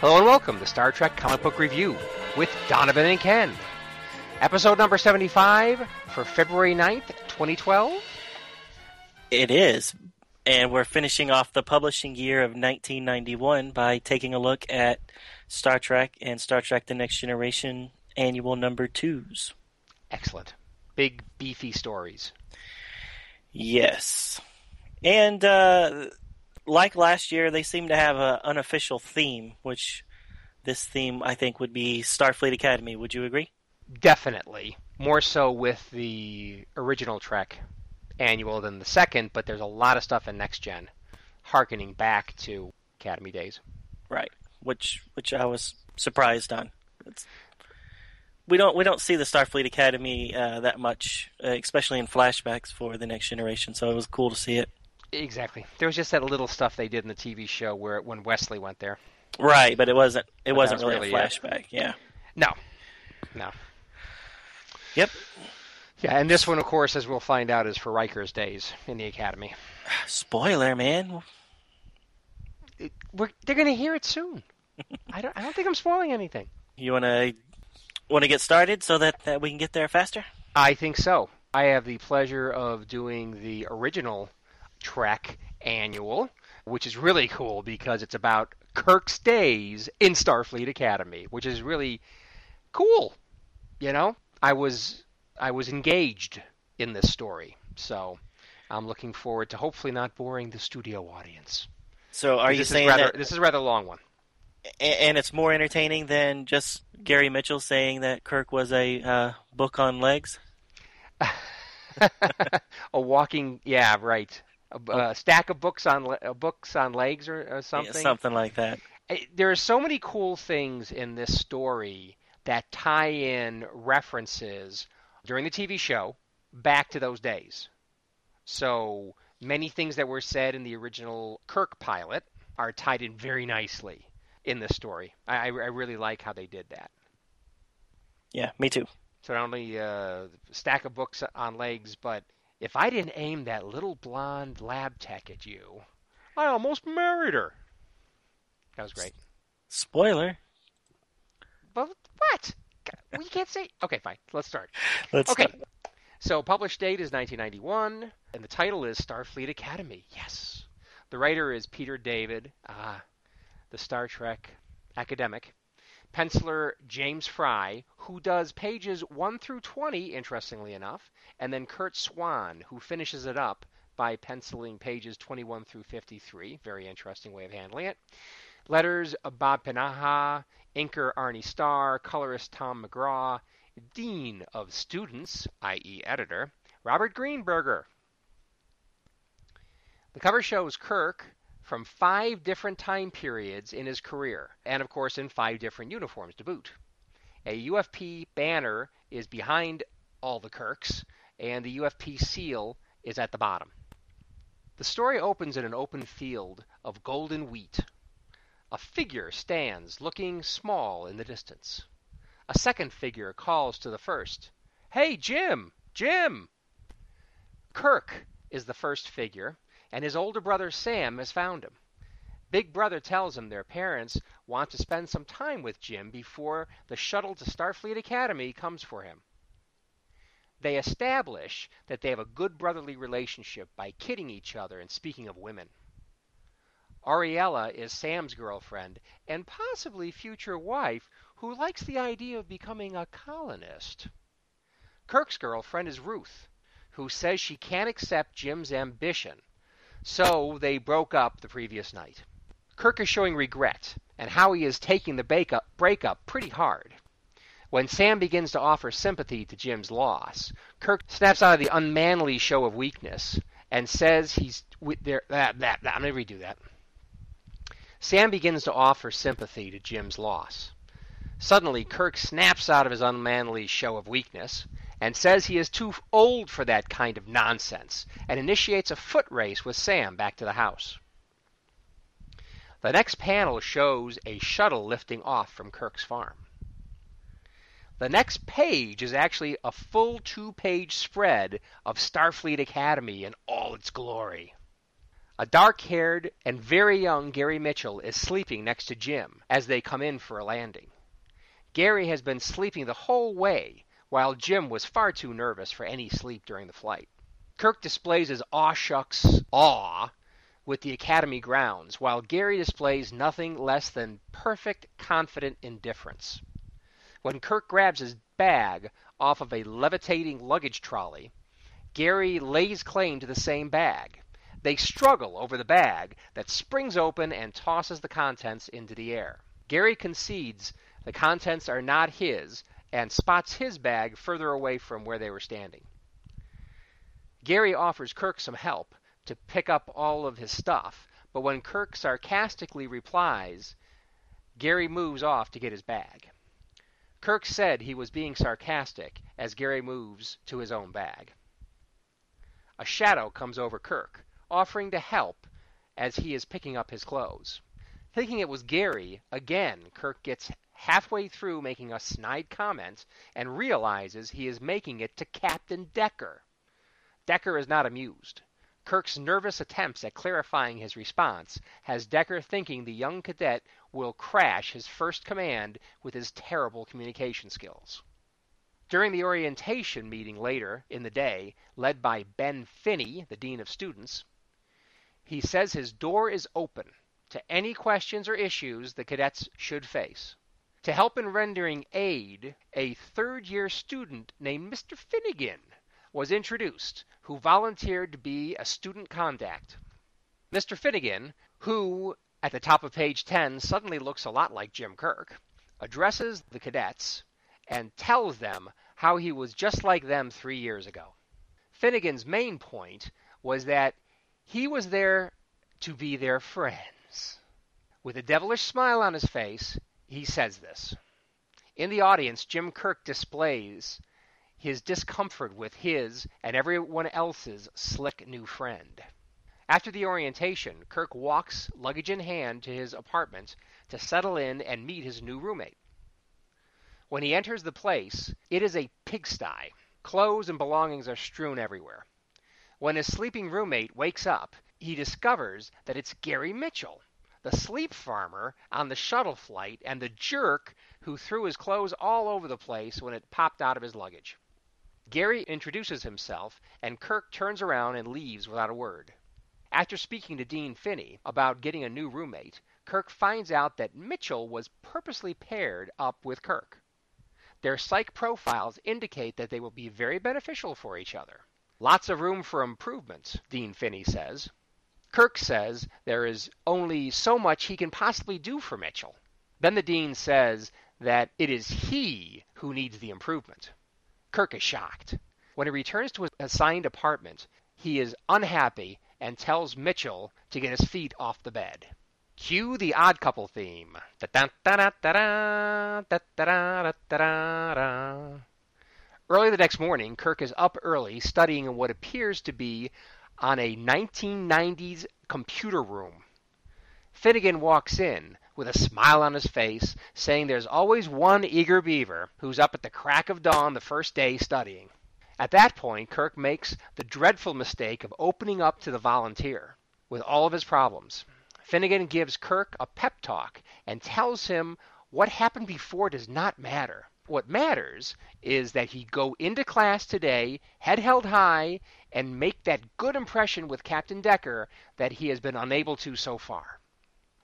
Hello and welcome to Star Trek Comic Book Review with Donovan and Ken. Episode number 75 for February 9th, 2012. It is. And we're finishing off the publishing year of 1991 by taking a look at Star Trek and Star Trek The Next Generation annual number 2s. Excellent. Big, beefy stories. Yes. And like last year, they seem to have an unofficial theme, which this theme, I think, would be Starfleet Academy. Would you agree? Definitely. More so with the original Trek annual than the second, but there's a lot of stuff in Next Gen harkening back to Academy days. Right, which I was surprised on. We don't see the Starfleet Academy that much, especially in flashbacks for the Next Generation, so it was cool to see it. Exactly. There was just that little stuff they did in the TV show where when Wesley went there. Right, but it wasn't really a flashback, yeah. No. Yep. Yeah, and this one, of course, as we'll find out, is for Riker's days in the Academy. Spoiler, man. They're going to hear it soon. I don't think I'm spoiling anything. You want to get started so that we can get there faster? I think so. I have the pleasure of doing the original Trek annual, which is really cool because it's about Kirk's days in Starfleet Academy, which is really cool. You know, I was engaged in this story, so I'm looking forward to hopefully not boring the studio audience. So are you saying that this is a rather long one? And it's more entertaining than just Gary Mitchell saying that Kirk was a book on legs? A walking, yeah, right. A stack of books on legs or something. Yeah, something like that. There are so many cool things in this story that tie in references during the TV show back to those days. So many things that were said in the original Kirk pilot are tied in very nicely in this story. I really like how they did that. Yeah, me too. So not only a stack of books on legs, but if I didn't aim that little blonde lab tech at you, I almost married her. That was great. Spoiler. But what? We can't say. Okay, fine. Let's start. Let's start. So published date is 1991, and the title is Starfleet Academy. Yes. The writer is Peter David, the Star Trek academic. Penciler James Fry, who does pages 1 through 20, interestingly enough, and then Kurt Swan, who finishes it up by penciling pages 21 through 53. Very interesting way of handling it. Letters, Bob Panaha, inker Arnie Starr, colorist Tom McGraw, dean of students, i.e. editor, Robert Greenberger. The cover shows Kirk from 5 different time periods in his career, and of course in 5 different uniforms to boot. A UFP banner is behind all the Kirks, and the UFP seal is at the bottom. The story opens in an open field of golden wheat. A figure stands looking small in the distance. A second figure calls to the first, "Hey, Jim! Jim!" Kirk is the first figure, and his older brother Sam has found him. Big Brother tells him their parents want to spend some time with Jim before the shuttle to Starfleet Academy comes for him. They establish that they have a good brotherly relationship by kidding each other and speaking of women. Ariella is Sam's girlfriend and possibly future wife who likes the idea of becoming a colonist. Kirk's girlfriend is Ruth, who says she can't accept Jim's ambition. So they broke up the previous night. Kirk is showing regret and how he is taking the breakup pretty hard. When Sam begins to offer sympathy to Jim's loss, Kirk snaps out of the unmanly show of weakness and says he's with their. I'm going to redo that. Sam begins to offer sympathy to Jim's loss. Suddenly, Kirk snaps out of his unmanly show of weakness and says he is too old for that kind of nonsense and initiates a foot race with Sam back to the house. The next panel shows a shuttle lifting off from Kirk's farm. The next page is actually a full two-page spread of Starfleet Academy in all its glory. A dark-haired and very young Gary Mitchell is sleeping next to Jim as they come in for a landing. Gary has been sleeping the whole way, while Jim was far too nervous for any sleep during the flight. Kirk displays his aw-shucks awe with the Academy grounds, while Gary displays nothing less than perfect, confident indifference. When Kirk grabs his bag off of a levitating luggage trolley, Gary lays claim to the same bag. They struggle over the bag that springs open and tosses the contents into the air. Gary concedes the contents are not his, and spots his bag further away from where they were standing. Gary offers Kirk some help to pick up all of his stuff, but when Kirk sarcastically replies, Gary moves off to get his bag. Kirk said he was being sarcastic as Gary moves to his own bag. A shadow comes over Kirk, offering to help as he is picking up his clothes. Thinking it was Gary, again, Kirk gets halfway through making a snide comment and realizes he is making it to Captain Decker. Decker is not amused. Kirk's nervous attempts at clarifying his response has Decker thinking the young cadet will crash his first command with his terrible communication skills. During the orientation meeting later in the day, led by Ben Finney, the Dean of Students, he says his door is open to any questions or issues the cadets should face. To help in rendering aid, a third-year student named Mr. Finnegan was introduced, who volunteered to be a student contact. Mr. Finnegan, who, at the top of page 10, suddenly looks a lot like Jim Kirk, addresses the cadets and tells them how he was just like them 3 years ago. Finnegan's main point was that he was there to be their friends. With a devilish smile on his face, he says this. In the audience, Jim Kirk displays his discomfort with his and everyone else's slick new friend. After the orientation, Kirk walks, luggage in hand, to his apartment to settle in and meet his new roommate. When he enters the place, it is a pigsty. Clothes and belongings are strewn everywhere. When his sleeping roommate wakes up, he discovers that it's Gary Mitchell, the sleep farmer on the shuttle flight, and the jerk who threw his clothes all over the place when it popped out of his luggage. Gary introduces himself, and Kirk turns around and leaves without a word. After speaking to Dean Finney about getting a new roommate, Kirk finds out that Mitchell was purposely paired up with Kirk. Their psych profiles indicate that they will be very beneficial for each other. Lots of room for improvement, Dean Finney says. Kirk says there is only so much he can possibly do for Mitchell. Then the dean says that it is he who needs the improvement. Kirk is shocked. When he returns to his assigned apartment, he is unhappy and tells Mitchell to get his feet off the bed. Cue the Odd Couple theme. Early the next morning, Kirk is up early studying what appears to be on a 1990s computer room. Finnegan walks in with a smile on his face, saying there's always one eager beaver who's up at the crack of dawn the first day studying. At that point, Kirk makes the dreadful mistake of opening up to the volunteer with all of his problems. Finnegan gives Kirk a pep talk and tells him what happened before does not matter. What matters is that he go into class today, head held high, and make that good impression with Captain Decker that he has been unable to so far.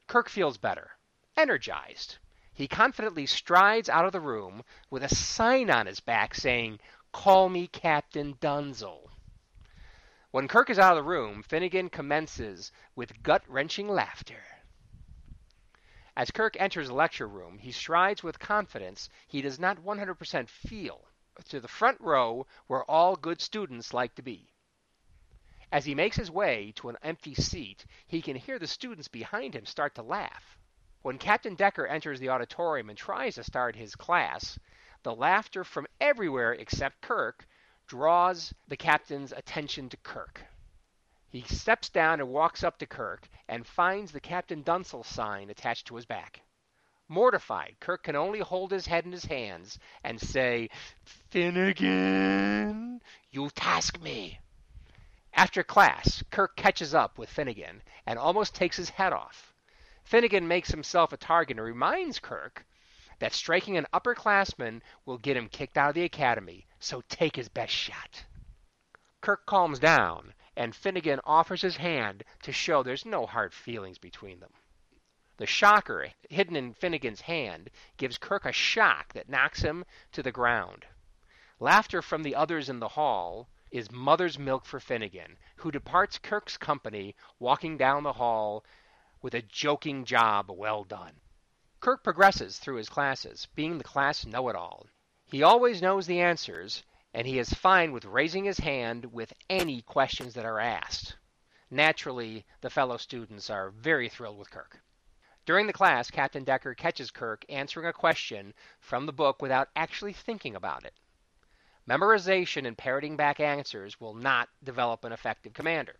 Kirk feels better, energized. He confidently strides out of the room with a sign on his back saying, "Call me Captain Dunzel." When Kirk is out of the room, Finnegan commences with gut-wrenching laughter. As Kirk enters the lecture room, he strides with confidence he does not 100% feel to the front row where all good students like to be. As he makes his way to an empty seat, he can hear the students behind him start to laugh. When Captain Decker enters the auditorium and tries to start his class, the laughter from everywhere except Kirk draws the captain's attention to Kirk. He steps down and walks up to Kirk and finds the Captain Dunsel sign attached to his back. Mortified, Kirk can only hold his head in his hands and say, "Finnegan, you task me." After class, Kirk catches up with Finnegan and almost takes his head off. Finnegan makes himself a target and reminds Kirk that striking an upperclassman will get him kicked out of the academy, so take his best shot. Kirk calms down, and Finnegan offers his hand to show there's no hard feelings between them. The shocker hidden in Finnegan's hand gives Kirk a shock that knocks him to the ground. Laughter from the others in the hall is mother's milk for Finnegan, who departs Kirk's company, walking down the hall with a joking job well done. Kirk progresses through his classes, being the class know-it-all. He always knows the answers, and he is fine with raising his hand with any questions that are asked. Naturally, the fellow students are very thrilled with Kirk. During the class, Captain Decker catches Kirk answering a question from the book without actually thinking about it. Memorization and parroting back answers will not develop an effective commander.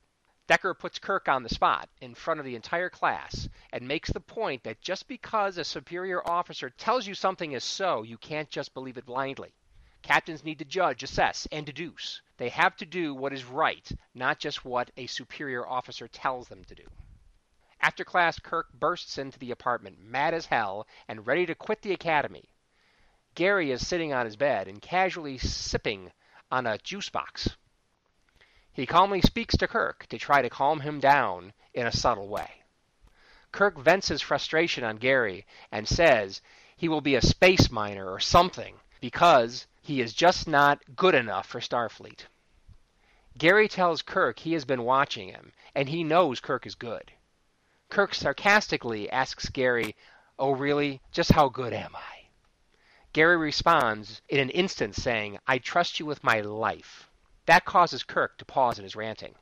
Decker puts Kirk on the spot in front of the entire class and makes the point that just because a superior officer tells you something is so, you can't just believe it blindly. Captains need to judge, assess, and deduce. They have to do what is right, not just what a superior officer tells them to do. After class, Kirk bursts into the apartment, mad as hell, and ready to quit the academy. Gary is sitting on his bed and casually sipping on a juice box. He calmly speaks to Kirk to try to calm him down in a subtle way. Kirk vents his frustration on Gary and says he will be a space miner or something because he is just not good enough for Starfleet. Gary tells Kirk he has been watching him, and he knows Kirk is good. Kirk sarcastically asks Gary, "Oh really? Just how good am I?" Gary responds in an instant saying, "I trust you with my life." That causes Kirk to pause in his ranting.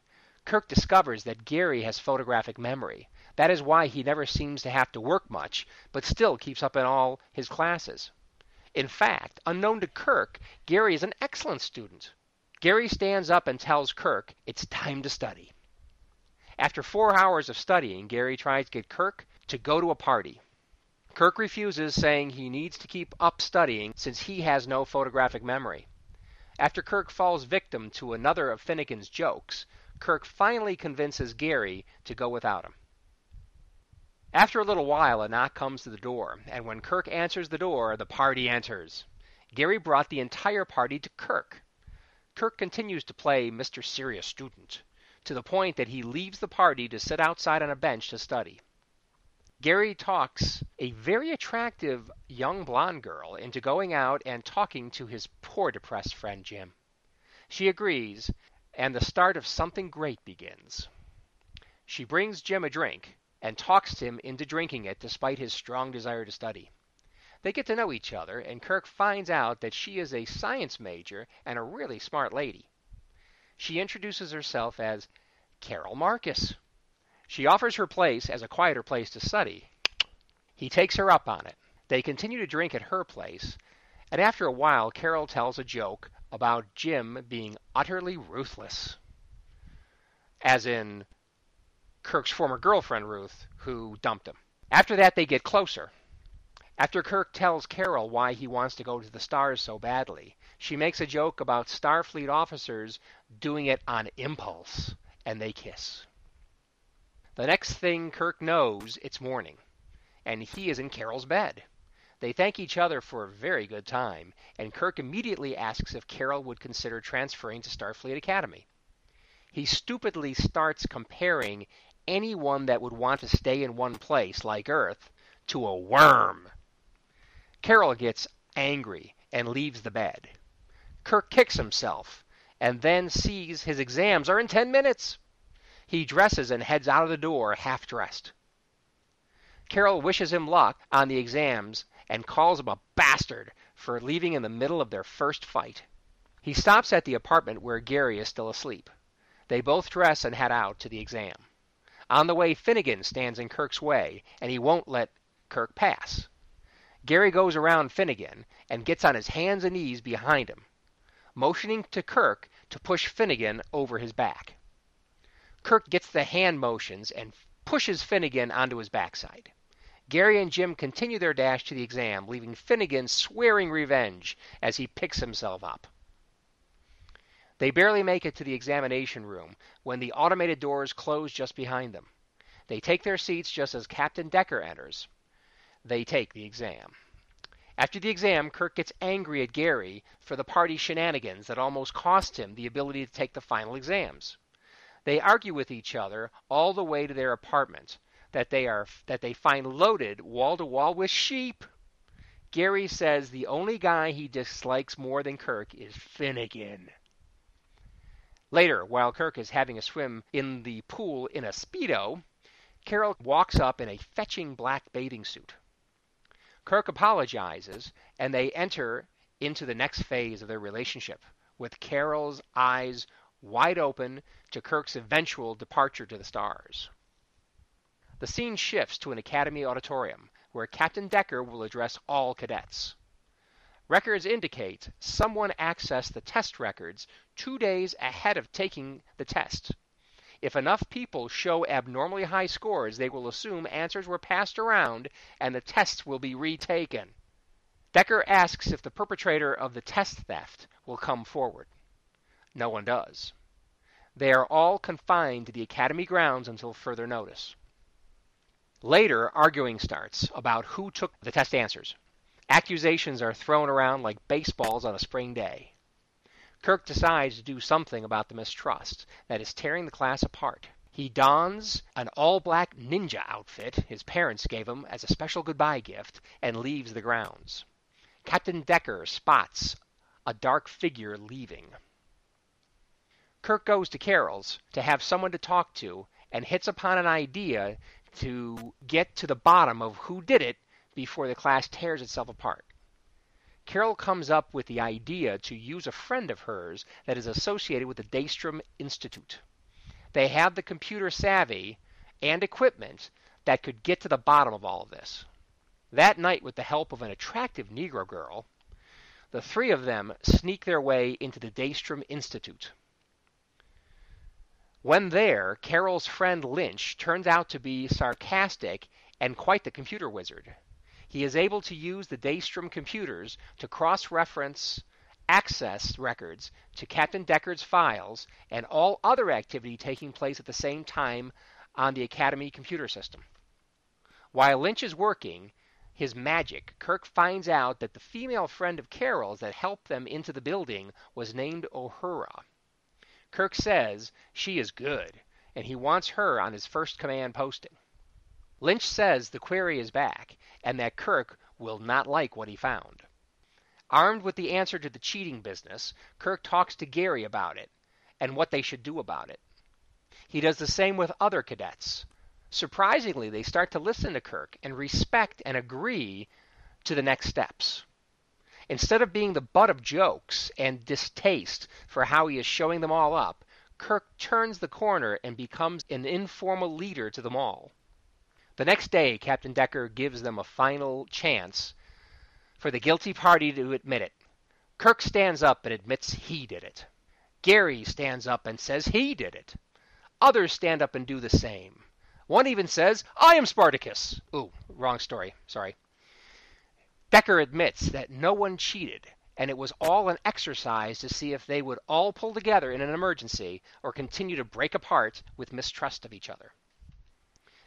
Kirk discovers that Gary has photographic memory. That is why he never seems to have to work much, but still keeps up in all his classes. In fact, unknown to Kirk, Gary is an excellent student. Gary stands up and tells Kirk, "It's time to study." After 4 hours of studying, Gary tries to get Kirk to go to a party. Kirk refuses, saying he needs to keep up studying since he has no photographic memory. After Kirk falls victim to another of Finnegan's jokes, Kirk finally convinces Gary to go without him. After a little while, a knock comes to the door, and when Kirk answers the door, the party enters. Gary brought the entire party to Kirk. Kirk continues to play Mr. Serious Student, to the point that he leaves the party to sit outside on a bench to study. Gary talks a very attractive young blonde girl into going out and talking to his poor depressed friend Jim. She agrees, and the start of something great begins. She brings Jim a drink and talks him into drinking it despite his strong desire to study. They get to know each other, and Kirk finds out that she is a science major and a really smart lady. She introduces herself as Carol Marcus. She offers her place as a quieter place to study. He takes her up on it. They continue to drink at her place, and after a while, Carol tells a joke about Jim being utterly ruthless. As in Kirk's former girlfriend, Ruth, who dumped him. After that, they get closer. After Kirk tells Carol why he wants to go to the stars so badly, she makes a joke about Starfleet officers doing it on impulse, and they kiss. The next thing Kirk knows, it's morning, and he is in Carol's bed. They thank each other for a very good time, and Kirk immediately asks if Carol would consider transferring to Starfleet Academy. He stupidly starts comparing anyone that would want to stay in one place, like Earth, to a worm. Carol gets angry and leaves the bed. Kirk kicks himself and then sees his exams are in 10 minutes. He dresses and heads out of the door half-dressed. Carol wishes him luck on the exams and calls him a bastard for leaving in the middle of their first fight. He stops at the apartment where Gary is still asleep. They both dress and head out to the exam. On the way, Finnegan stands in Kirk's way, and he won't let Kirk pass. Gary goes around Finnegan and gets on his hands and knees behind him, motioning to Kirk to push Finnegan over his back. Kirk gets the hand motions and pushes Finnegan onto his backside. Gary and Jim continue their dash to the exam, leaving Finnegan swearing revenge as he picks himself up. They barely make it to the examination room when the automated doors close just behind them. They take their seats just as Captain Decker enters. They take the exam. After the exam, Kirk gets angry at Gary for the party shenanigans that almost cost him the ability to take the final exams. They argue with each other all the way to their apartment, that they find loaded wall-to-wall with sheep. Gary says the only guy he dislikes more than Kirk is Finnegan. Later, while Kirk is having a swim in the pool in a Speedo, Carol walks up in a fetching black bathing suit. Kirk apologizes, and they enter into the next phase of their relationship, with Carol's eyes wide open to Kirk's eventual departure to the stars. The scene shifts to an academy auditorium, where Captain Decker will address all cadets. Records indicate someone accessed the test records 2 days ahead of taking the test. If enough people show abnormally high scores, they will assume answers were passed around and the tests will be retaken. Decker asks if the perpetrator of the test theft will come forward. No one does. They are all confined to the academy grounds until further notice. Later, arguing starts about who took the test answers. Accusations are thrown around like baseballs on a spring day. Kirk decides to do something about the mistrust that is tearing the class apart. He dons an all-black ninja outfit his parents gave him as a special goodbye gift and leaves the grounds. Captain Decker spots a dark figure leaving. Kirk goes to Carol's to have someone to talk to and hits upon an idea to get to the bottom of who did it before the class tears itself apart. Carol comes up with the idea to use a friend of hers that is associated with the Daystrom Institute. They have the computer savvy and equipment that could get to the bottom of all of this. That night, with the help of an attractive Negro girl, the three of them sneak their way into the Daystrom Institute. When there, Carol's friend Lynch turns out to be sarcastic and quite the computer wizard. He is able to use the Daystrom computers to cross-reference access records to Captain Decker's files and all other activity taking place at the same time on the Academy computer system. While Lynch is working his magic, Kirk finds out that the female friend of Carol's that helped them into the building was named O'Hara. Kirk says she is good, and he wants her on his first command posting. Lynch says the query is back, and that Kirk will not like what he found. Armed with the answer to the cheating business, Kirk talks to Gary about it, and what they should do about it. He does the same with other cadets. Surprisingly, they start to listen to Kirk and respect and agree to the next steps. Instead of being the butt of jokes and distaste for how he is showing them all up, Kirk turns the corner and becomes an informal leader to them all. The next day, Captain Decker gives them a final chance for the guilty party to admit it. Kirk stands up and admits he did it. Gary stands up and says he did it. Others stand up and do the same. One even says, "I am Spartacus." Ooh, wrong story, sorry. Decker admits that no one cheated, and it was all an exercise to see if they would all pull together in an emergency or continue to break apart with mistrust of each other.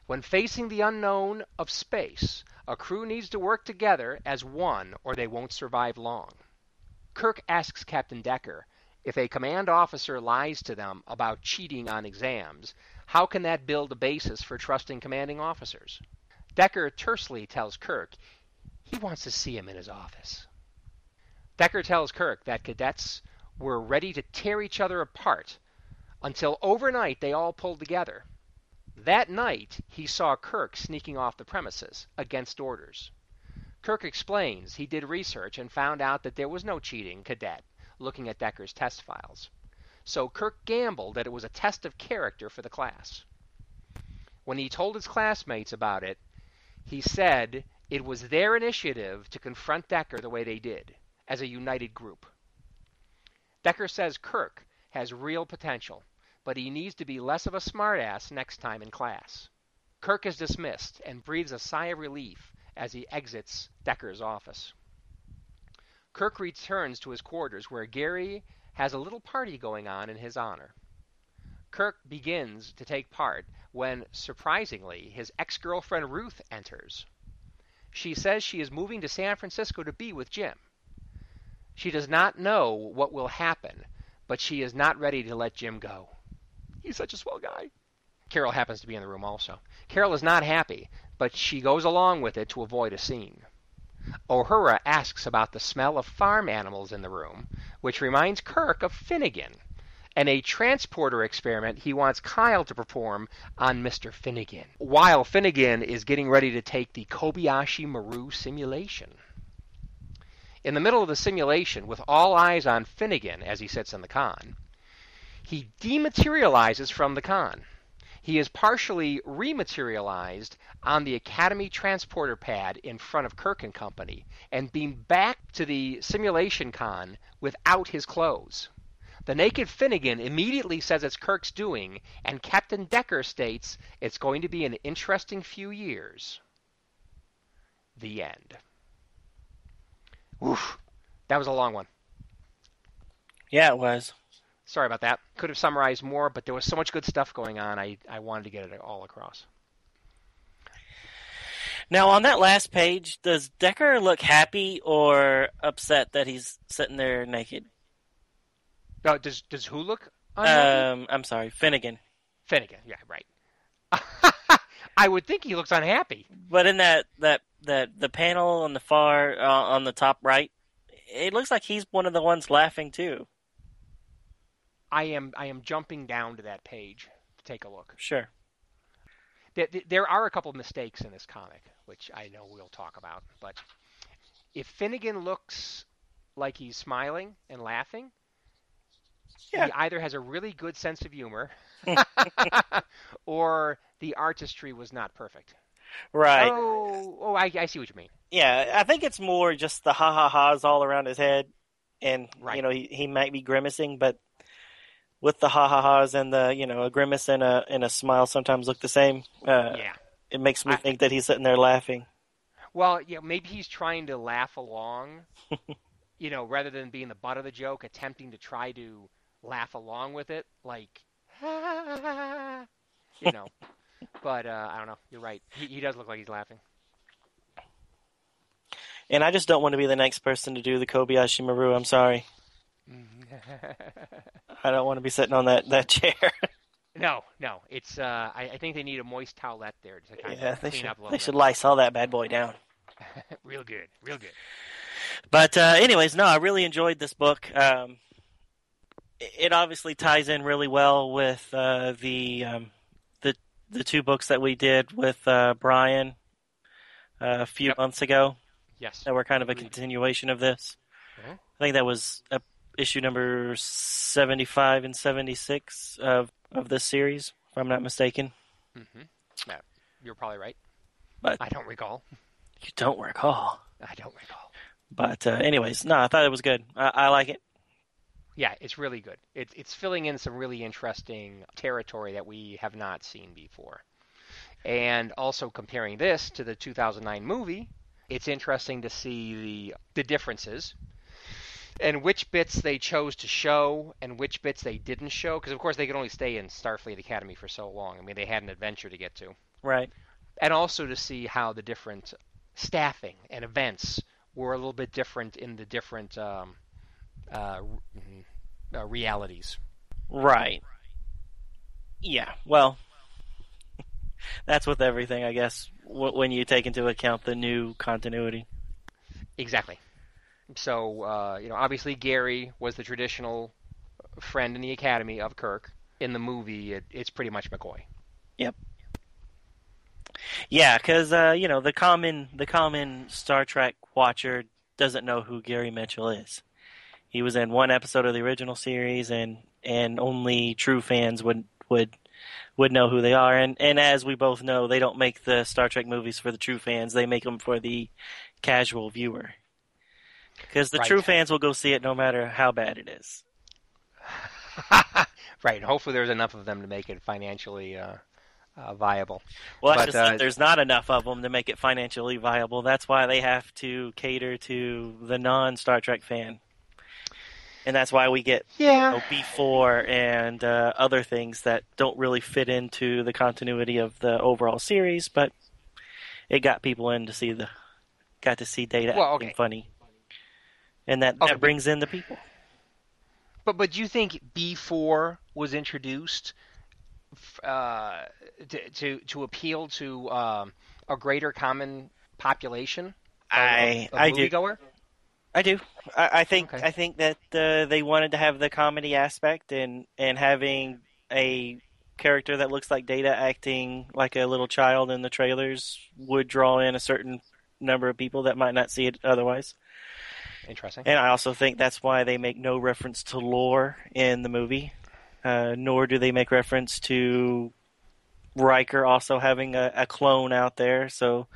When facing the unknown of space, a crew needs to work together as one or they won't survive long. Kirk asks Captain Decker if a command officer lies to them about cheating on exams, how can that build a basis for trusting commanding officers? Decker tersely tells Kirk he wants to see him in his office. Decker tells Kirk that cadets were ready to tear each other apart until overnight they all pulled together. That night, he saw Kirk sneaking off the premises against orders. Kirk explains he did research and found out that there was no cheating cadet looking at Decker's test files. So Kirk gambled that it was a test of character for the class. When he told his classmates about it, he said it was their initiative to confront Decker the way they did, as a united group. Decker says Kirk has real potential, but he needs to be less of a smartass next time in class. Kirk is dismissed and breathes a sigh of relief as he exits Decker's office. Kirk returns to his quarters, where Gary has a little party going on in his honor. Kirk begins to take part when, surprisingly, his ex-girlfriend Ruth enters. She says she is moving to San Francisco to be with Jim. She does not know what will happen, but she is not ready to let Jim go. He's such a swell guy. Carol happens to be in the room also. Carol is not happy, but she goes along with it to avoid a scene. O'Hara asks about the smell of farm animals in the room, which reminds Kirk of Finnegan, and a transporter experiment he wants Kyle to perform on Mr. Finnegan, while Finnegan is getting ready to take the Kobayashi Maru simulation. In the middle of the simulation, with all eyes on Finnegan as he sits in the con, he dematerializes from the con. He is partially rematerialized on the Academy transporter pad in front of Kirk and company and beamed back to the simulation con without his clothes. The naked Finnegan immediately says it's Kirk's doing, and Captain Decker states it's going to be an interesting few years. The end. Oof, that was a long one. Yeah, it was. Sorry about that. Could have summarized more, but there was so much good stuff going on, I wanted to get it all across. Now, on that last page, does Decker look happy or upset that he's sitting there naked? No, does who look unhappy? I'm sorry, Finnegan. Finnegan, yeah, right. I would think he looks unhappy. But in the panel on the far on the top right, it looks like he's one of the ones laughing too. I am jumping down to that page to take a look. Sure. There are a couple of mistakes in this comic, which I know we'll talk about. But if Finnegan looks like he's smiling and laughing, yeah, he either has a really good sense of humor or the artistry was not perfect. Right. Oh, I see what you mean. Yeah, I think it's more just the ha-ha-has all around his head. And, right, you know, he might be grimacing, but with the ha-ha-has and the, you know, a grimace and a smile sometimes look the same. Yeah. It makes me think that he's sitting there laughing. Well, yeah, maybe he's trying to laugh along, you know, rather than being the butt of the joke, attempting to try to laugh along with it, like, you know. But I don't know. You're right. He does look like he's laughing. And I just don't want to be the next person to do the Kobayashi Maru. I'm sorry. I don't want to be sitting on that chair. No. It's I think they need a moist towelette there to kind of clean up a little bit. They should lice all that bad boy down. Real good. But anyways, no, I really enjoyed this book. It obviously ties in really well with the two books that we did with Brian a few months ago. Yes. That were kind of a continuation of this. Mm-hmm. I think that was issue number 75 and 76 of this series, if I'm not mistaken. Mm-hmm. No, you're probably right. But I don't recall. You don't recall. I don't recall. But anyways, no, I thought it was good. I like it. Yeah, it's really good. It's filling in some really interesting territory that we have not seen before. And also comparing this to the 2009 movie, it's interesting to see the differences and which bits they chose to show and which bits they didn't show. Because, of course, they could only stay in Starfleet Academy for so long. I mean, they had an adventure to get to. Right. And also to see how the different staffing and events were a little bit different in the different realities. Right. Yeah, well, that's with everything, I guess, when you take into account the new continuity. Exactly. So, you know, obviously Gary was the traditional friend in the Academy of Kirk. In the movie, it's pretty much McCoy. Yep. Yeah, because, you know, the common Star Trek watcher doesn't know who Gary Mitchell is. He was in one episode of the original series, and and only true fans would know who they are. And as we both know, they don't make the Star Trek movies for the true fans. They make them for the casual viewer. Because the true fans will go see it no matter how bad it is. Right. Hopefully there's enough of them to make it financially viable. Well, that's just that there's not enough of them to make it financially viable. That's why they have to cater to the non-Star Trek fan. And that's why we get B4 and other things that don't really fit into the continuity of the overall series, but it got people in to see Data acting funny. And that brings in the people. But do you think B4 was introduced to appeal to a greater common population? I do. Moviegoer? I do. I think that they wanted to have the comedy aspect and having a character that looks like Data acting like a little child in the trailers would draw in a certain number of people that might not see it otherwise. Interesting. And I also think that's why they make no reference to lore in the movie, nor do they make reference to Riker also having a clone out there. So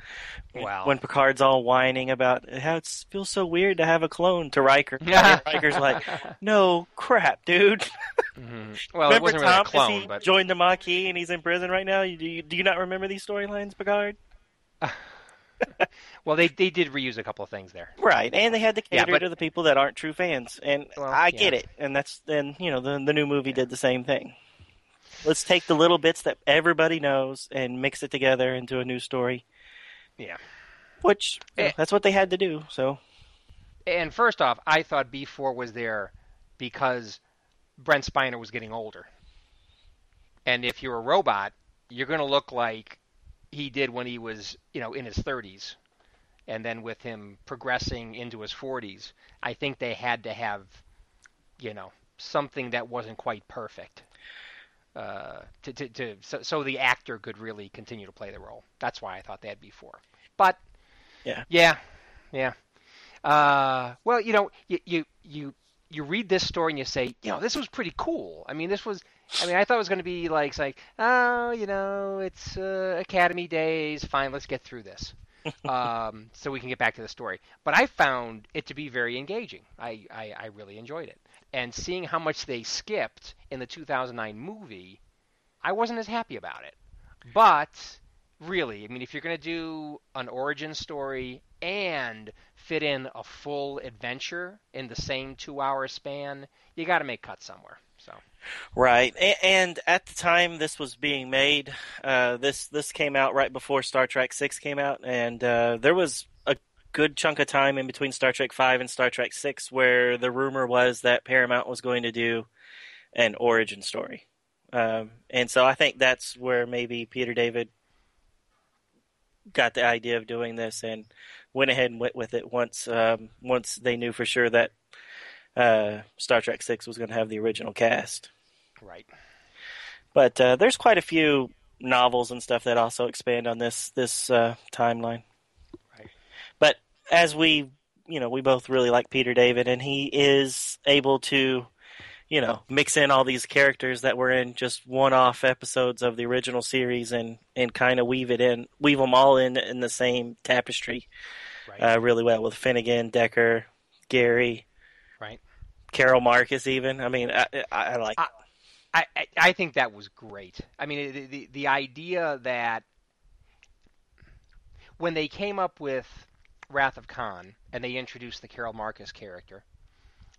when Picard's all whining about how it feels so weird to have a clone to Riker, Riker's like, no, crap, dude. Mm-hmm. Well, remember it wasn't really a clone. He joined the Maquis and he's in prison right now? Do you not remember these storylines, Picard? Well, they did reuse a couple of things there, right? And they had to cater to the people that aren't true fans, and I get it. And the new movie did the same thing. Let's take the little bits that everybody knows and mix it together into a new story. Yeah, which that's what they had to do. So, and first off, I thought B4 was there because Brent Spiner was getting older, and if you're a robot, you're going to look like he did when he was, in his 30s, and then with him progressing into his 40s, I think they had to have, something that wasn't quite perfect, so the actor could really continue to play the role. That's why I thought that'd be four. But yeah. Well, you read this story and you say, this was pretty cool. I mean, I thought it was going to be like, it's Academy Days. Fine, let's get through this, so we can get back to the story. But I found it to be very engaging. I really enjoyed it. And seeing how much they skipped in the 2009 movie, I wasn't as happy about it. But really, I mean, if you're going to do an origin story and fit in a full adventure in the same 2-hour span, you got to make cuts somewhere. So. Right, and at the time this was being made, this came out right before Star Trek VI came out, and there was a good chunk of time in between Star Trek V and Star Trek VI where the rumor was that Paramount was going to do an origin story, and so I think that's where maybe Peter David got the idea of doing this and went ahead and went with it once they knew for sure that Star Trek VI was going to have the original cast. Right. But there's quite a few novels and stuff that also expand on this timeline. Right. But as we both really like Peter David, and he is able to, mix in all these characters that were in just one-off episodes of the original series and kind of weave them all in the same tapestry really well, with Finnegan, Decker, Gary, right, Carol Marcus, even. I mean, I like. I think that was great. I mean, the idea that when they came up with Wrath of Khan and they introduced the Carol Marcus character,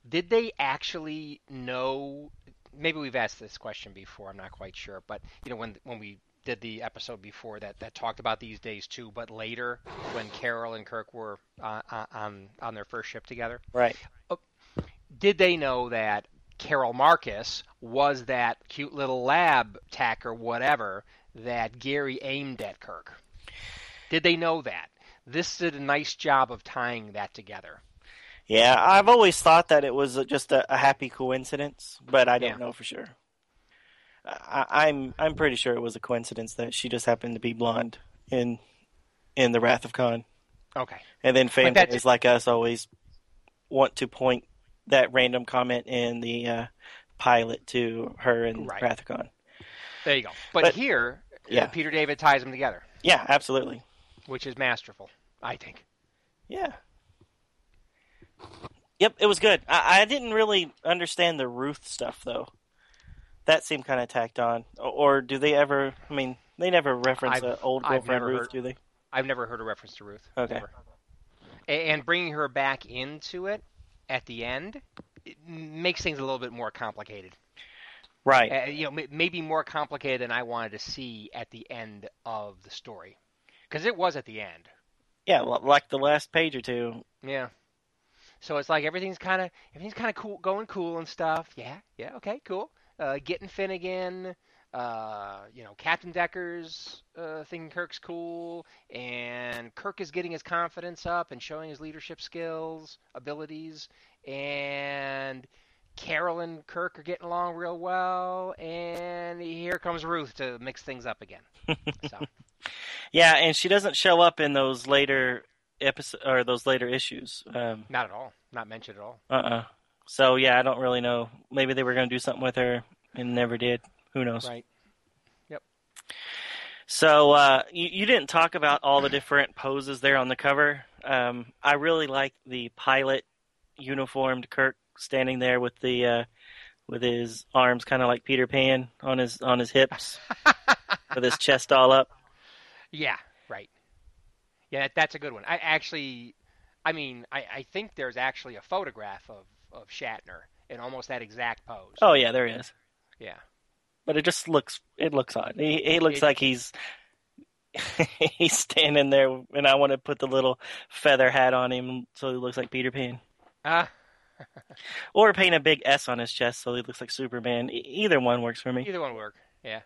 did they actually know? Maybe we've asked this question before. I'm not quite sure, but when we did the episode before that talked about these days too, but later when Carol and Kirk were on their first ship together, right. Did they know that Carol Marcus was that cute little lab tech or whatever that Gary aimed at Kirk? Did they know that? This did a nice job of tying that together. Yeah, I've always thought that it was just a happy coincidence, but I don't know for sure. I'm pretty sure it was a coincidence that she just happened to be blonde in The Wrath of Khan. Okay. And then fanboys like us always want to point that random comment in the pilot to her and Rathacon. There you go. But here, Peter David ties them together. Yeah, absolutely. Which is masterful, I think. Yeah. Yep, it was good. I didn't really understand the Ruth stuff, though. That seemed kind of tacked on. Or do they ever... I mean, they never reference the old girlfriend Ruth, do they? I've never heard a reference to Ruth. Okay. Never. And bringing her back into it at the end, it makes things a little bit more complicated. Right. Maybe more complicated than I wanted to see at the end of the story. Because it was at the end. Yeah, like the last page or two. Yeah. So it's like everything's kind of cool, going cool and stuff. Yeah, okay, cool. Getting Finnegan, Captain Decker's thinking Kirk's cool, and Kirk is getting his confidence up and showing his leadership skills, abilities, and Carol and Kirk are getting along real well, and here comes Ruth to mix things up again. So. Yeah, and she doesn't show up in those later episodes or those later issues. Not at all. Not mentioned at all. So, yeah, I don't really know. Maybe they were going to do something with her and never did. Who knows? Right. Yep. So you didn't talk about all the different poses there on the cover. I really like the pilot uniformed Kirk standing there with the with his arms kind of like Peter Pan on his hips, with his chest all up. Yeah. Right. Yeah, that's a good one. I think there's actually a photograph of Shatner in almost that exact pose. Oh yeah, there he is. Yeah. But it just looks odd. He looks like he's standing there, and I want to put the little feather hat on him so he looks like Peter Pan. Or paint a big S on his chest so he looks like Superman. Either one works for me. Either one work. Yeah.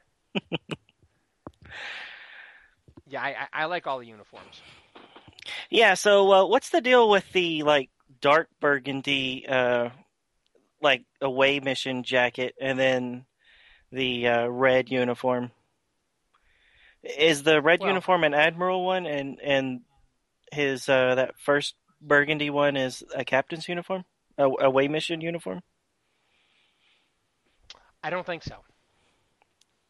Yeah, I like all the uniforms. Yeah, so what's the deal with the dark burgundy away mission jacket and then the red uniform? Is the red uniform an admiral one and his that first burgundy one is a captain's uniform? A away mission uniform? I don't think so.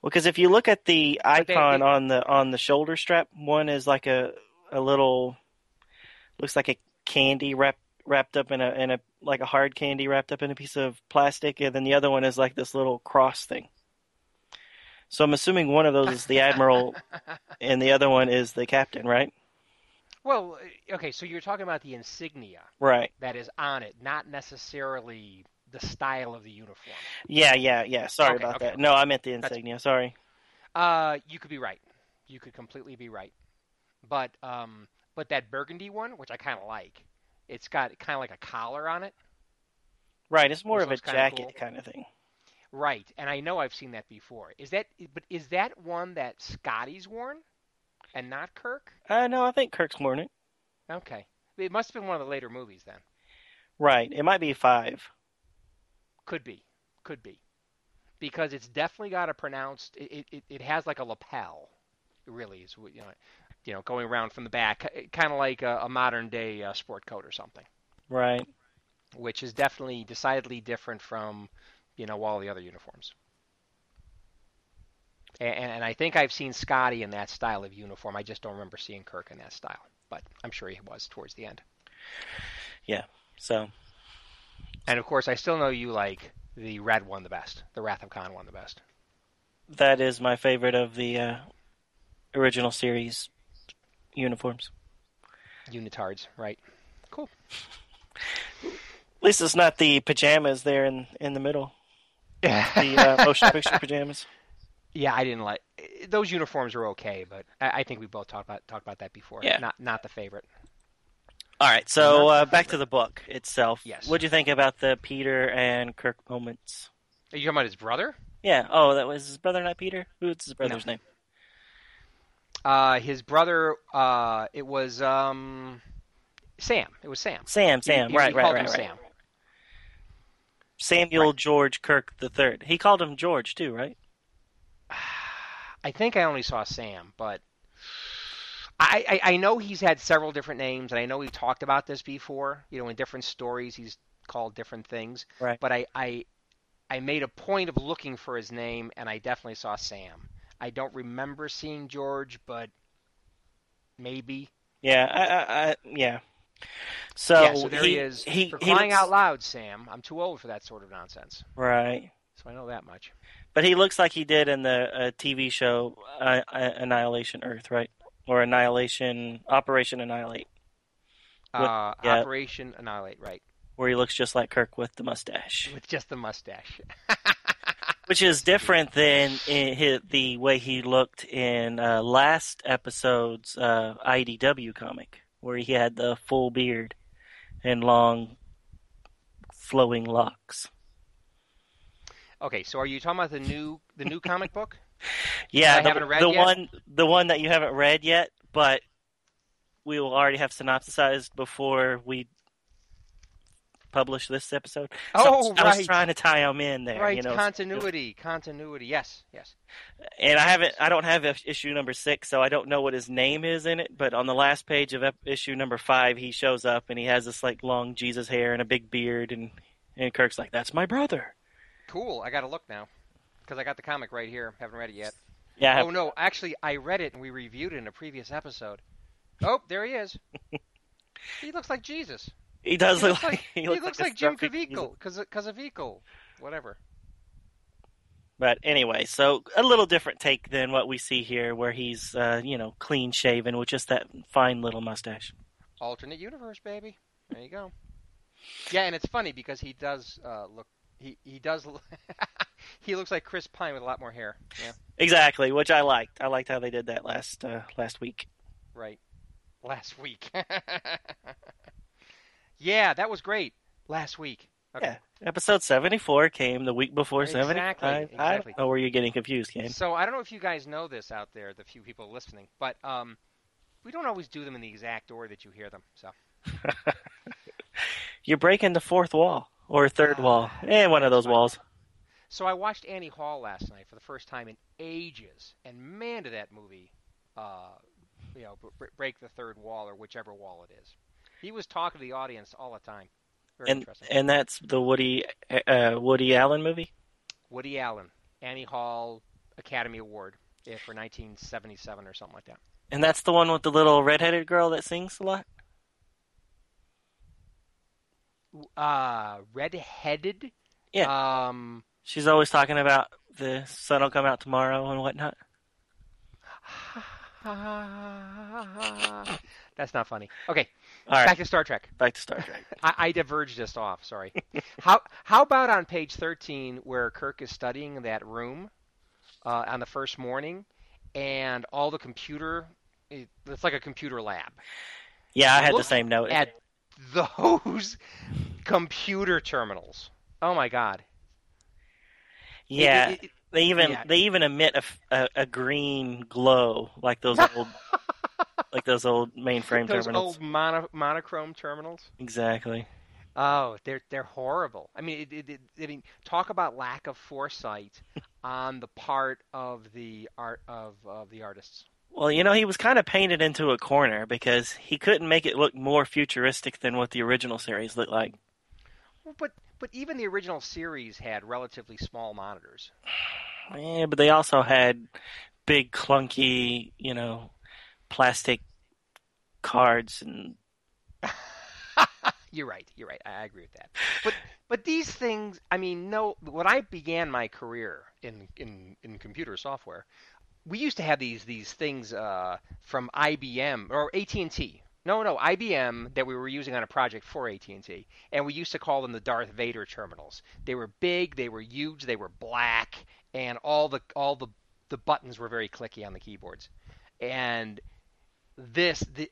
Well, because if you look at the icon on the shoulder strap, one is like a little, looks like a candy wrapped up in a like a hard candy wrapped up in a piece of plastic, and then the other one is like this little cross thing. So I'm assuming one of those is the admiral, and the other one is the captain, right? Well, okay, so you're talking about the insignia, right? That is on it, not necessarily the style of the uniform. Yeah. Sorry about that. No, I meant the insignia. Sorry. You could be right. You could completely be right. But that burgundy one, which I kind of like, it's got kind of like a collar on it. Right. It's more of a jacket kind of thing. Right. And I know I've seen that before. Is that one that Scotty's worn and not Kirk? No, I think Kirk's worn it. Okay. It must have been one of the later movies then. Right. It might be 5. Could be. Because it's definitely got a pronounced... It has like a lapel, really. Is, going around from the back, kind of like a modern-day sport coat or something. Right. Which is definitely decidedly different from, all the other uniforms. And I think I've seen Scotty in that style of uniform. I just don't remember seeing Kirk in that style. But I'm sure he was towards the end. Yeah, so... And, of course, I still know you like the red one the best, the Wrath of Khan one the best. That is my favorite of the original series uniforms. Unitards, right. Cool. At least it's not the pajamas there in the middle. The motion picture pajamas. Yeah, I didn't like... Those uniforms are okay, but I think we both talked about that before. Yeah. Not the favorite. All right, so back to the book itself. Yes. What do you think about the Peter and Kirk moments? Are you talking about his brother? Yeah. Oh, that was his brother, not Peter? Who's his brother's name? His brother, it was Sam. It was Sam. Sam. He called him Sam. Samuel George Kirk III. He called him George too, right? I think I only saw Sam, but... I know he's had several different names, and I know we've talked about this before. In different stories, he's called different things. Right. But I I made a point of looking for his name, and I definitely saw Sam. I don't remember seeing George, but maybe. Yeah. So there he is. For crying out loud, Sam. I'm too old for that sort of nonsense. Right. So I know that much. But he looks like he did in the TV show Annihilation Earth, right? Or Operation Annihilate. Operation Annihilate, right. Where he looks just like Kirk with the mustache. With just the mustache. Which is different than the way he looked in last episode's IDW comic, where he had the full beard and long flowing locks. Okay, so are you talking about the new comic book? Yeah, the one that you haven't read yet, but we will already have synopsized before we publish this episode. Oh, right. I was trying to tie them in there. Right, you know, continuity. Yes. And I don't have issue number 6, so I don't know what his name is in it. But on the last page of issue number 5, he shows up and he has this like long Jesus hair and a big beard, and Kirk's like, "That's my brother." Cool. I got to look now because I got the comic right here. Haven't read it yet. Yeah. Oh no, actually, I read it and we reviewed it in a previous episode. Oh, there he is. He looks like Jesus. He does look like Jim Caviezel, whatever. But anyway, so a little different take than what we see here, where he's clean shaven with just that fine little mustache. Alternate universe, baby. There you go. Yeah, and it's funny because he does look. He does. He looks like Chris Pine with a lot more hair. Yeah. Exactly, which I liked. I liked how they did that last week. Right. Last week. Yeah, that was great. Last week. Okay. Yeah. Episode 74 came the week before 75. I don't know where you're getting confused, Ken. So I don't know if you guys know this out there, the few people listening, but we don't always do them in the exact order that you hear them. So you're breaking the fourth wall or third wall. One of those walls. So I watched Annie Hall last night for the first time in ages, and man, did that movie break the third wall or whichever wall it is. He was talking to the audience all the time. Very interesting. And that's the Woody Allen movie? Woody Allen. Annie Hall Academy Award for 1977 or something like that. And that's the one with the little redheaded girl that sings a lot? Redheaded? Yeah. She's always talking about the sun will come out tomorrow and whatnot. That's not funny. Okay. All right. Back to Star Trek. I diverged this off. Sorry. How about on page 13 where Kirk is studying that room on the first morning, and all the computer – it's like a computer lab. Yeah, I had the same note. At those computer terminals. Oh, my God. Yeah. They even emit a green glow like those old – like those old mainframe terminals. Those old monochrome terminals. Exactly. Oh, they're horrible. I mean, talk about lack of foresight on the part of the the artists. Well, he was kind of painted into a corner because he couldn't make it look more futuristic than what the original series looked like. Well, but even the original series had relatively small monitors. Yeah, but they also had big clunky, plastic cards and you're right I agree with that, but these things, I mean, when I began my career in computer software, we used to have these things from IBM or AT&T IBM that we were using on a project for AT&T, and we used to call them the Darth Vader terminals. They were big, they were huge, they were black, and all the buttons were very clicky on the keyboards. And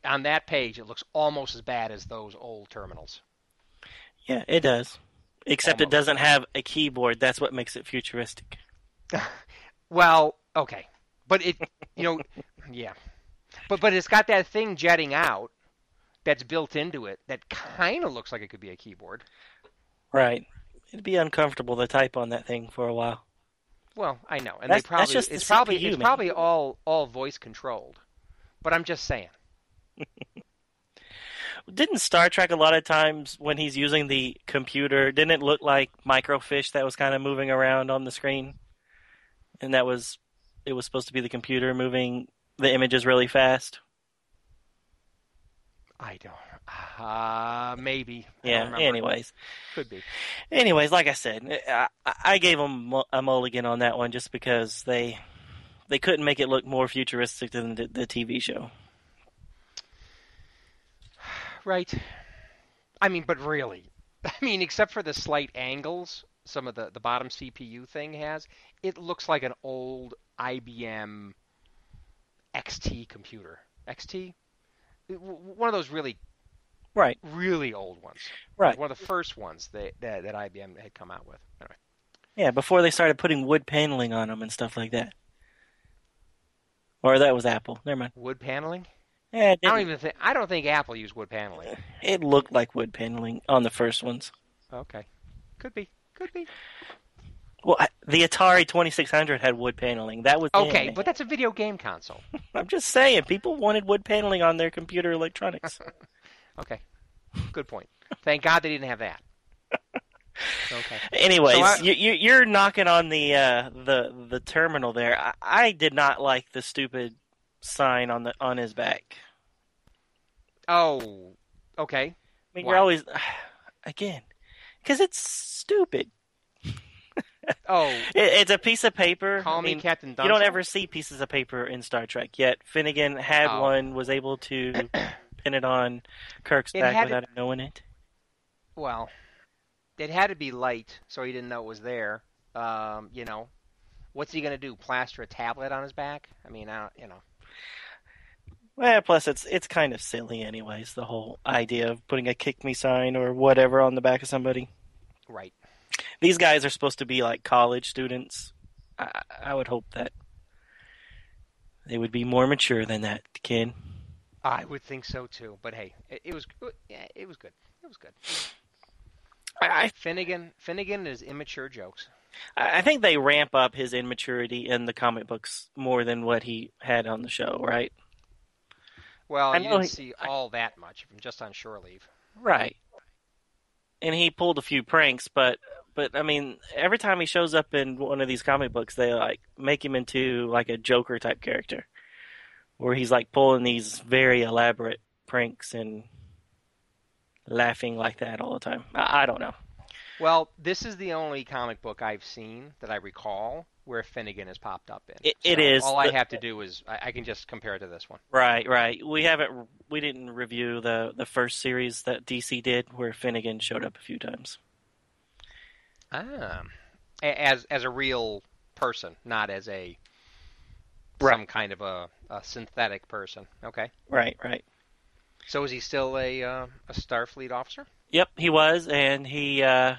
on that page, it looks almost as bad as those old terminals. Yeah, it does. Except almost. It doesn't have a keyboard. That's what makes it futuristic. Well, okay. But it, yeah. But it's got that thing jetting out that's built into it that kind of looks like it could be a keyboard. Right. It'd be uncomfortable to type on that thing for a while. Well, I know, and it's probably all voice controlled, but I'm just saying. Didn't Star Trek a lot of times when he's using the computer, didn't it look like microfiche that was kind of moving around on the screen? And that was, it was supposed to be the computer moving the images really fast? I don't know. Maybe. Yeah, anyways. Could be. Anyways, like I said, I gave them a mulligan on that one just because they couldn't make it look more futuristic than the TV show. Right. I mean, but really. I mean, except for the slight angles some of the bottom CPU thing has, it looks like an old IBM XT computer. XT? One of those really... Right. Really old ones. Right. One of the first ones that IBM had come out with. Anyway. Yeah, before they started putting wood paneling on them and stuff like that. Or that was Apple. Never mind. Wood paneling? Yeah, it didn't. I don't think Apple used wood paneling. It looked like wood paneling on the first ones. Okay. Could be. Well, the Atari 2600 had wood paneling. That was okay, but that's a video game console. I'm just saying, people wanted wood paneling on their computer electronics. Okay, good point. Thank God they didn't have that. Okay. Anyways, so you're knocking on the terminal there. I did not like the stupid sign on his back. Oh, okay. I mean, why? You're always again because it's stupid. Oh, it's a piece of paper. Call me Captain Duncan. You don't ever see pieces of paper in Star Trek. Yet Finnegan had one. Was able to. Pin it on Kirk's back without him knowing it. Well, it had to be light, so he didn't know it was there. You know, what's he gonna do? Plaster a tablet on his back? I mean, I don't, you know. Well, plus it's kind of silly, anyways. The whole idea of putting a "kick me" sign or whatever on the back of somebody. Right. These guys are supposed to be like college students. I would hope that they would be more mature than that, kid. I would think so too, but hey, it was good. It was good. Finnegan and his immature jokes. I think they ramp up his immaturity in the comic books more than what he had on the show, right? Well, I didn't see all that much of him just on shore leave, right? And he pulled a few pranks, but I mean, every time he shows up in one of these comic books, they like make him into like a Joker type character. Where he's like pulling these very elaborate pranks and laughing like that all the time. I don't know. Well, this is the only comic book I've seen that I recall where Finnegan has popped up in. It is. All I have to do is I can just compare it to this one. Right, right. We didn't review the first series that DC did where Finnegan showed up a few times. Ah, as a real person, not as a. Right. Some kind of a synthetic person. Okay. Right, right. So is he still a Starfleet officer? Yep, he was, and he and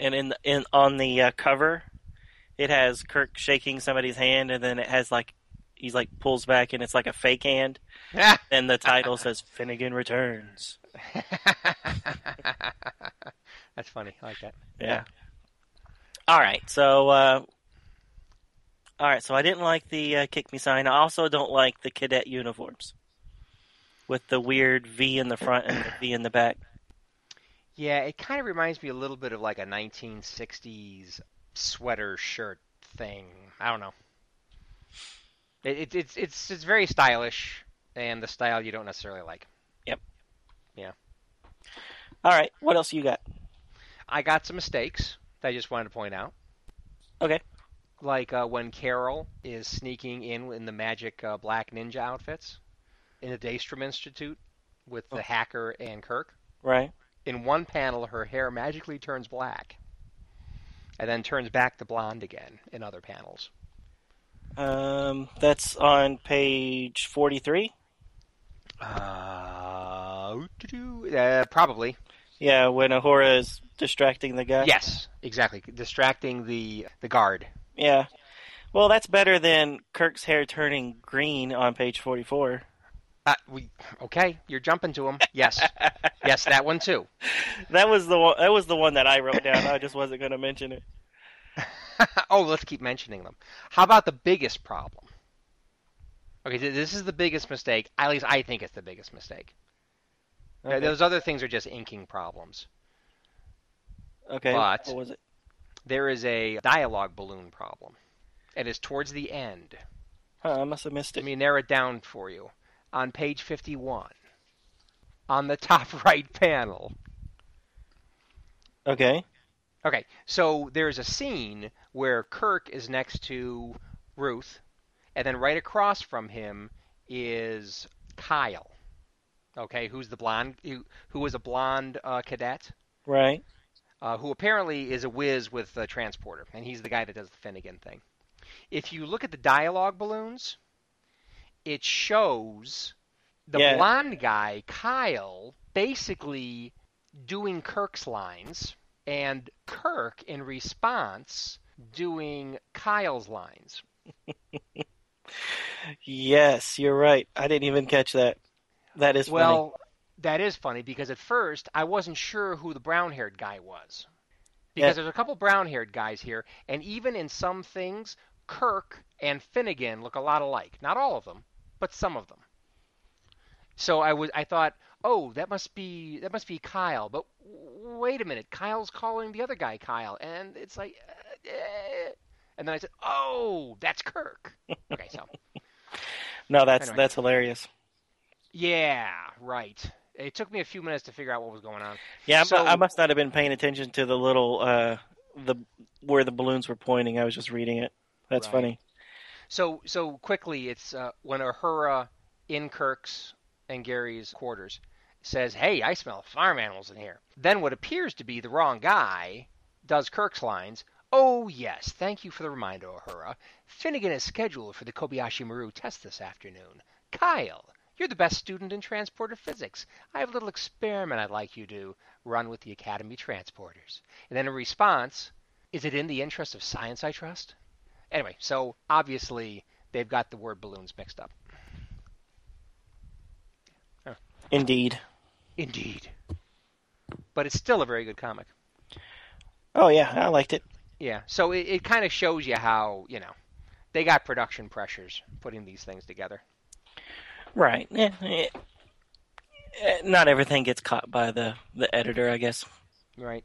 in on the cover, it has Kirk shaking somebody's hand, and then it has like he's like pulls back, and it's like a fake hand, and the title says Finnegan Returns. That's funny. I like that. Yeah. All right, so. All right, so I didn't like the kick me sign. I also don't like the cadet uniforms with the weird V in the front and the V in the back. Yeah, it kind of reminds me a little bit of like a 1960s sweater shirt thing. I don't know. It's very stylish, and the style you don't necessarily like. Yep. Yeah. All right, what else you got? I got some mistakes that I just wanted to point out. Okay. Like when Carol is sneaking in the magic black ninja outfits in the Daystrom Institute with the hacker and Kirk. Right. In one panel, her hair magically turns black and then turns back to blonde again in other panels. That's on page 43? Probably. Yeah, when Ahura is distracting the guy? Yes, exactly. Distracting the guard. Yeah. Well, that's better than Kirk's hair turning green on page 44. Okay, you're jumping to him. Yes. Yes, that one too. That was the one that I wrote down. I just wasn't going to mention it. Oh, let's keep mentioning them. How about the biggest problem? Okay, this is the biggest mistake. At least I think it's the biggest mistake. Okay. Those other things are just inking problems. Okay, but what was it? There is a dialogue balloon problem. It is towards the end. Huh, I must have missed it. Let me narrow it down for you. On page 51, on the top right panel. Okay. Okay, so there's a scene where Kirk is next to Ruth, and then right across from him is Kyle. Okay, who's the blonde? Who was a blonde cadet? Right. Who apparently is a whiz with the transporter, and he's the guy that does the Finnegan thing. If you look at the dialogue balloons, it shows the blonde guy, Kyle, basically doing Kirk's lines, and Kirk, in response, doing Kyle's lines. Yes, you're right. I didn't even catch that. That is funny. Well, that is funny, because at first, I wasn't sure who the brown-haired guy was. Because there's a couple brown-haired guys here, and even in some things, Kirk and Finnegan look a lot alike. Not all of them, but some of them. So I thought, oh, that must be Kyle. But wait a minute, Kyle's calling the other guy Kyle, and it's like, and then I said, oh, that's Kirk. Okay, so no, that's hilarious. Yeah, right. It took me a few minutes to figure out what was going on. Yeah, so, I must not have been paying attention to the little where the balloons were pointing. I was just reading it. That's right. Funny. So quickly, it's when Uhura in Kirk's and Gary's quarters says, "Hey, I smell farm animals in here." Then what appears to be the wrong guy does Kirk's lines. "Oh, yes, thank you for the reminder, Uhura. Finnegan is scheduled for the Kobayashi Maru test this afternoon. Kyle, you're the best student in transporter physics. I have a little experiment I'd like you to run with the Academy transporters." And then in response, "Is it in the interest of science, I trust?" Anyway, so obviously they've got the word balloons mixed up. Huh. Indeed. But it's still a very good comic. Oh, yeah, I liked it. Yeah, so it kind of shows you how, they got production pressures putting these things together. Right. Not everything gets caught by the editor, I guess. Right.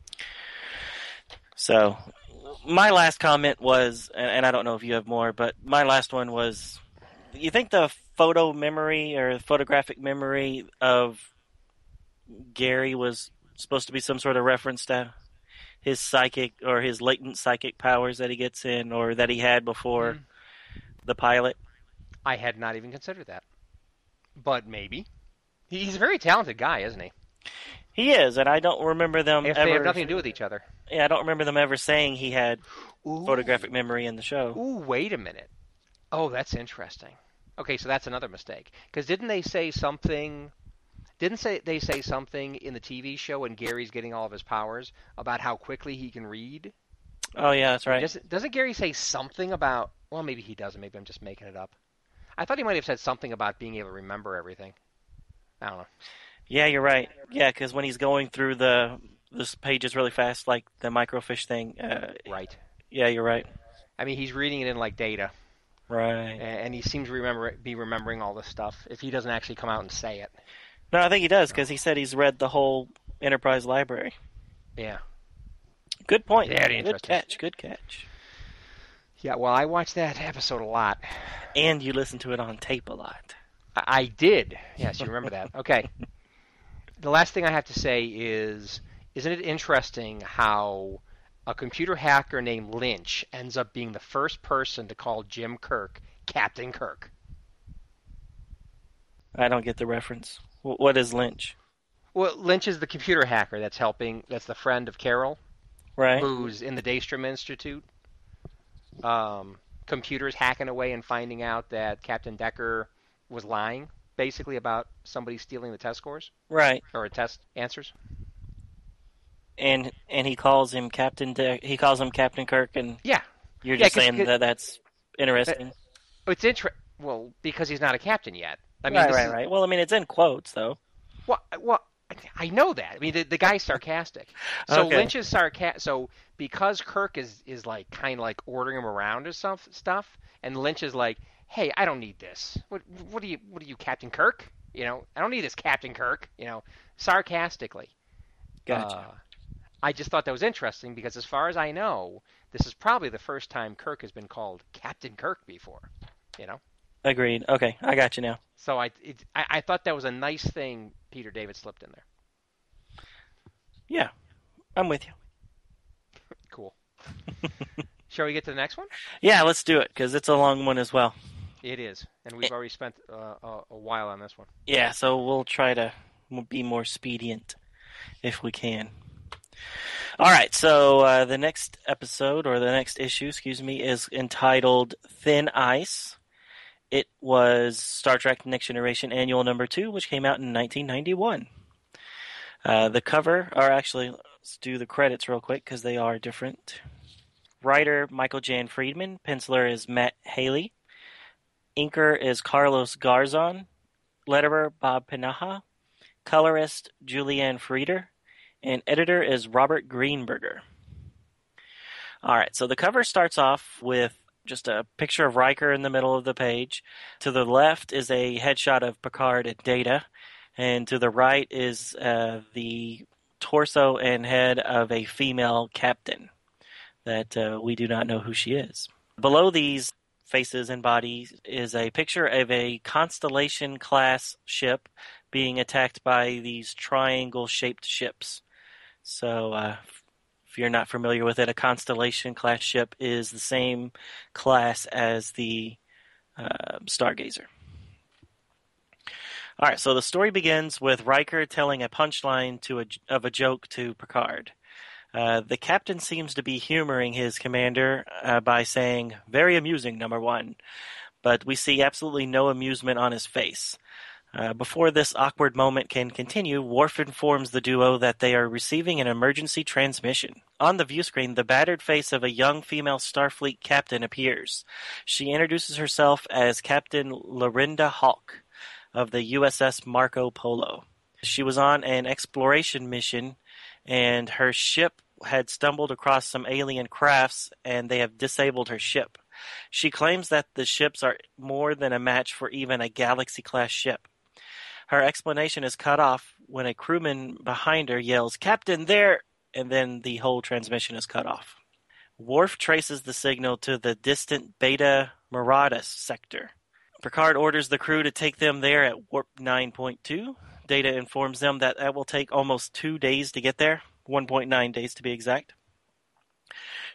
So my last comment was, and I don't know if you have more, but my last one was, you think the photo memory or photographic memory of Gary was supposed to be some sort of reference to his psychic or his latent psychic powers that he gets in or that he had before the pilot? I had not even considered that. But maybe. He's a very talented guy, isn't he? He is, and I don't remember them ever... If they have nothing to do with each other. Yeah, I don't remember them ever saying he had photographic memory in the show. Ooh, wait a minute. Oh, that's interesting. Okay, so that's another mistake. Because didn't they say something in the TV show when Gary's getting all of his powers about how quickly he can read? Oh, yeah, that's right. Doesn't Gary say something about... Well, maybe he doesn't. Maybe I'm just making it up. I thought he might have said something about being able to remember everything. I don't know. Yeah, you're right. Yeah, because when he's going through the pages really fast, like the microfiche thing. Right. Yeah, you're right. I mean, he's reading it in like data. Right. And he seems to be remembering all this stuff if he doesn't actually come out and say it. No, I think he does because he said he's read the whole Enterprise library. Yeah. Good point. Very interesting. Good catch. Yeah, well, I watched that episode a lot. And you listened to it on tape a lot. I did. Yes, you remember that. Okay. The last thing I have to say is, isn't it interesting how a computer hacker named Lynch ends up being the first person to call Jim Kirk Captain Kirk? I don't get the reference. What is Lynch? Well, Lynch is the computer hacker that's the friend of Carol. Right. Who's in the Daystrom Institute. Computers hacking away and finding out that Captain Decker was lying. Basically about somebody stealing the test scores. Right. Or test answers. And he calls him Captain Kirk, and you're just saying that's interesting. It's interesting. Well, because he's not a captain yet. I mean, right. Well, I mean, it's in quotes, though. Well, I know that. I mean, the guy's sarcastic. So okay. Lynch is sarcastic. So because Kirk is like kind of like ordering him around or some stuff, and Lynch is like, "Hey, I don't need this. What are you, Captain Kirk?" You know, I don't need this, Captain Kirk, you know, sarcastically. Gotcha. I just thought that was interesting because, as far as I know, this is probably the first time Kirk has been called Captain Kirk before, you know? Agreed. Okay, I got you now. So I thought that was a nice thing Peter David slipped in there. Yeah, I'm with you. Cool. Shall we get to the next one? Yeah, let's do it, because it's a long one as well. It is, and we've already spent a while on this one. Yeah, so we'll try to be more expedient if we can. All right, so the next episode, or the next issue, excuse me, is entitled Thin Ice. It was Star Trek Next Generation Annual Number 2, which came out in 1991. The cover, or actually, let's do the credits real quick, because they are different. Writer, Michael Jan Friedman. Penciler is Matt Haley. Inker is Carlos Garzon. Letterer, Bob Panaha. Colorist, Julianne Frieder. And editor is Robert Greenberger. All right, so the cover starts off with just a picture of Riker in the middle of the page. To the left is a headshot of Picard and Data. And to the right is the torso and head of a female captain that we do not know who she is. Below these faces and bodies is a picture of a Constellation-class ship being attacked by these triangle-shaped ships. So if you're not familiar with it, a Constellation-class ship is the same class as the Stargazer. All right, so the story begins with Riker telling a punchline of a joke to Picard. The captain seems to be humoring his commander by saying, "Very amusing, number one," but we see absolutely no amusement on his face. Before this awkward moment can continue, Worf informs the duo that they are receiving an emergency transmission. On the view screen, the battered face of a young female Starfleet captain appears. She introduces herself as Captain Lorinda Hawk of the USS Marco Polo. She was on an exploration mission, and her ship had stumbled across some alien crafts, and they have disabled her ship. She claims that the ships are more than a match for even a Galaxy-class ship. Her explanation is cut off when a crewman behind her yells, "Captain, there!" and then the whole transmission is cut off. Worf traces the signal to the distant Beta Marada sector. Picard orders the crew to take them there at warp 9.2. Data informs them that that will take almost 2 days to get there, 1.9 days to be exact.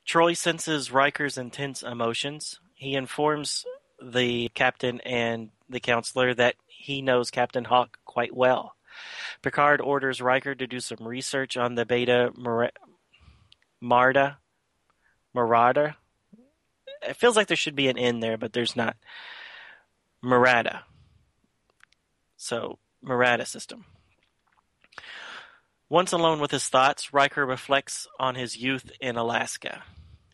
Troy senses Riker's intense emotions. He informs the captain and the counselor that he knows Captain Hawk quite well. Picard orders Riker to do some research on the Beta Marada. It feels like there should be an N there, but there's not. Marada. So, Marada system. Once alone with his thoughts, Riker reflects on his youth in Alaska.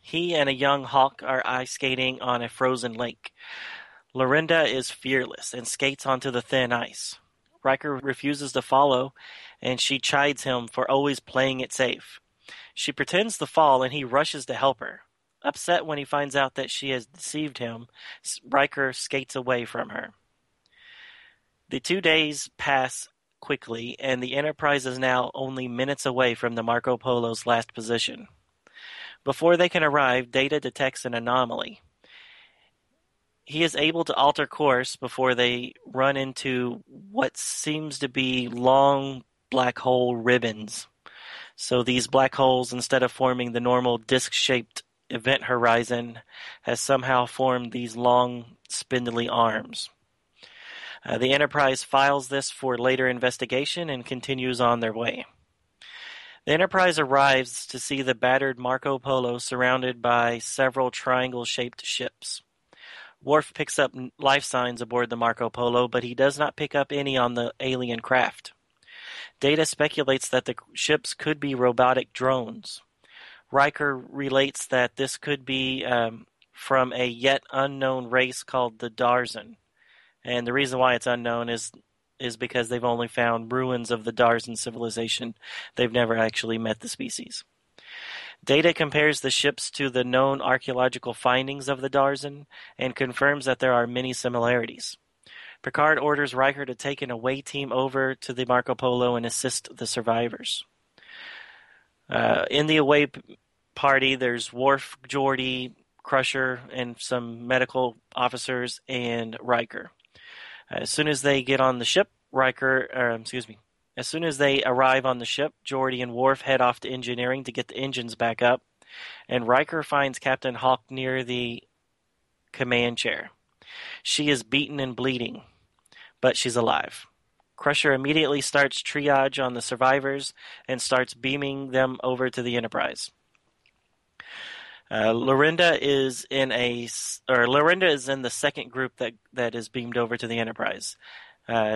He and a young Hawk are ice skating on a frozen lake. Lorinda is fearless and skates onto the thin ice. Riker refuses to follow, and she chides him for always playing it safe. She pretends to fall, and he rushes to help her. Upset when he finds out that she has deceived him, Riker skates away from her. The 2 days pass quickly, and the Enterprise is now only minutes away from the Marco Polo's last position. Before they can arrive, Data detects an anomaly. He is able to alter course before they run into what seems to be long black hole ribbons. So these black holes, instead of forming the normal disc-shaped event horizon, has somehow formed these long, spindly arms. The Enterprise files this for later investigation and continues on their way. The Enterprise arrives to see the battered Marco Polo surrounded by several triangle-shaped ships. Worf picks up life signs aboard the Marco Polo, but he does not pick up any on the alien craft. Data speculates that the ships could be robotic drones. Riker relates that this could be from a yet unknown race called the Darzen. And the reason why it's unknown is because they've only found ruins of the Darzen civilization. They've never actually met the species. Data compares the ships to the known archaeological findings of the Darzen and confirms that there are many similarities. Picard orders Riker to take an away team over to the Marco Polo and assist the survivors. In the away party, there's Worf, Geordi, Crusher, and some medical officers, and Riker. As soon as they get on the ship, As soon as they arrive on the ship, Geordi and Worf head off to engineering to get the engines back up, and Riker finds Captain Hawk near the command chair. She is beaten and bleeding, but she's alive. Crusher immediately starts triage on the survivors and starts beaming them over to the Enterprise. Lorinda is in the second group that is beamed over to the Enterprise.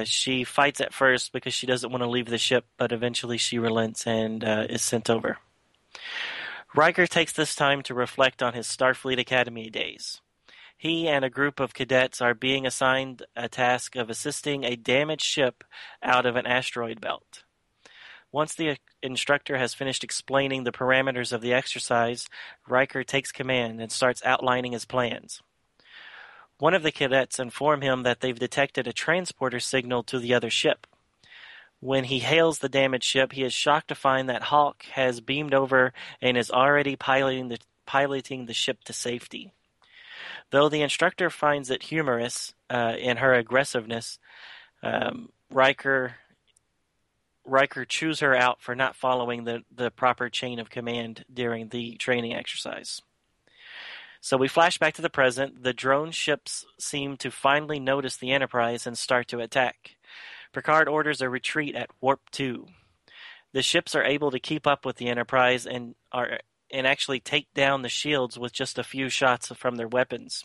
She fights at first because she doesn't want to leave the ship, but eventually she relents and is sent over. Riker takes this time to reflect on his Starfleet Academy days. He and a group of cadets are being assigned a task of assisting a damaged ship out of an asteroid belt. Once the instructor has finished explaining the parameters of the exercise, Riker takes command and starts outlining his plans. One of the cadets informs him that they've detected a transporter signal to the other ship. When he hails the damaged ship, he is shocked to find that Hawk has beamed over and is already piloting the ship to safety. Though the instructor finds it humorous in her aggressiveness, Riker chews her out for not following the proper chain of command during the training exercise. So we flash back to the present. The drone ships seem to finally notice the Enterprise and start to attack. Picard orders a retreat at Warp 2. The ships are able to keep up with the Enterprise and actually take down the shields with just a few shots from their weapons.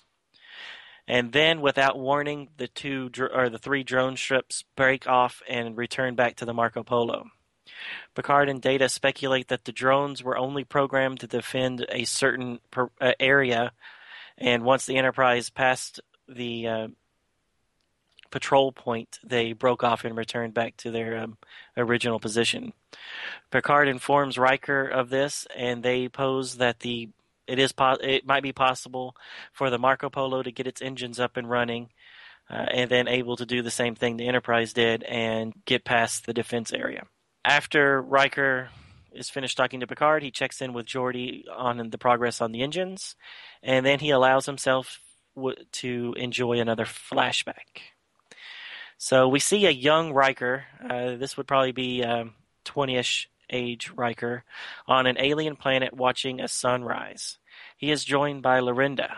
And then, without warning, the three drone ships break off and return back to the Marco Polo. Picard and Data speculate that the drones were only programmed to defend a certain area, and once the Enterprise passed the patrol point, they broke off and returned back to their original position. Picard informs Riker of this, and they pose that it might be possible for the Marco Polo to get its engines up and running, and then able to do the same thing the Enterprise did and get past the defense area. After Riker is finished talking to Picard, he checks in with Geordi on the progress on the engines, and then he allows himself to enjoy another flashback. So we see a young Riker, this would probably be 20-ish age Riker, on an alien planet watching a sunrise. He is joined by Lorinda.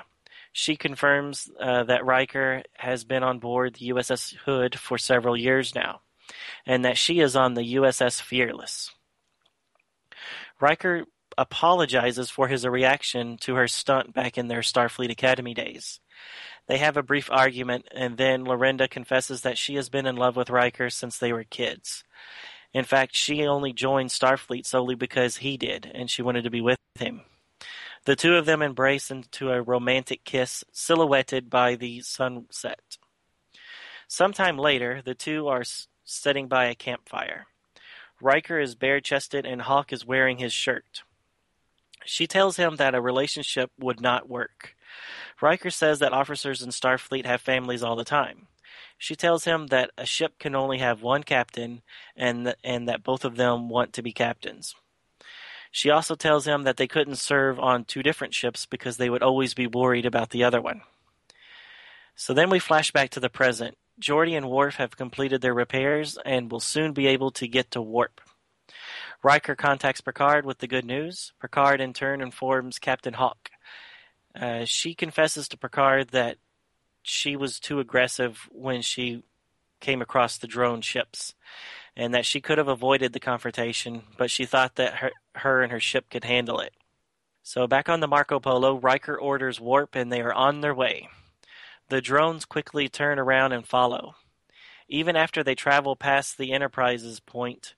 She confirms that Riker has been on board the USS Hood for several years now, and that she is on the USS Fearless. Riker apologizes for his reaction to her stunt back in their Starfleet Academy days. They have a brief argument, and then Lorinda confesses that she has been in love with Riker since they were kids. In fact, she only joined Starfleet solely because he did, and she wanted to be with him. The two of them embrace into a romantic kiss, silhouetted by the sunset. Sometime later, the two are sitting by a campfire. Riker is bare-chested, and Hawk is wearing his shirt. She tells him that a relationship would not work. Riker says that officers in Starfleet have families all the time. She tells him that a ship can only have one captain and that both of them want to be captains. She also tells him that they couldn't serve on two different ships because they would always be worried about the other one. So then we flash back to the present. Geordi and Worf have completed their repairs and will soon be able to get to warp. Riker contacts Picard with the good news. Picard, in turn, informs Captain Hawk. She confesses to Picard that she was too aggressive when she came across the drone ships, and that she could have avoided the confrontation, but she thought that her and her ship could handle it. So back on the Marco Polo, Riker orders warp, and they are on their way. The drones quickly turn around and follow. Even after they travel past the Enterprise's point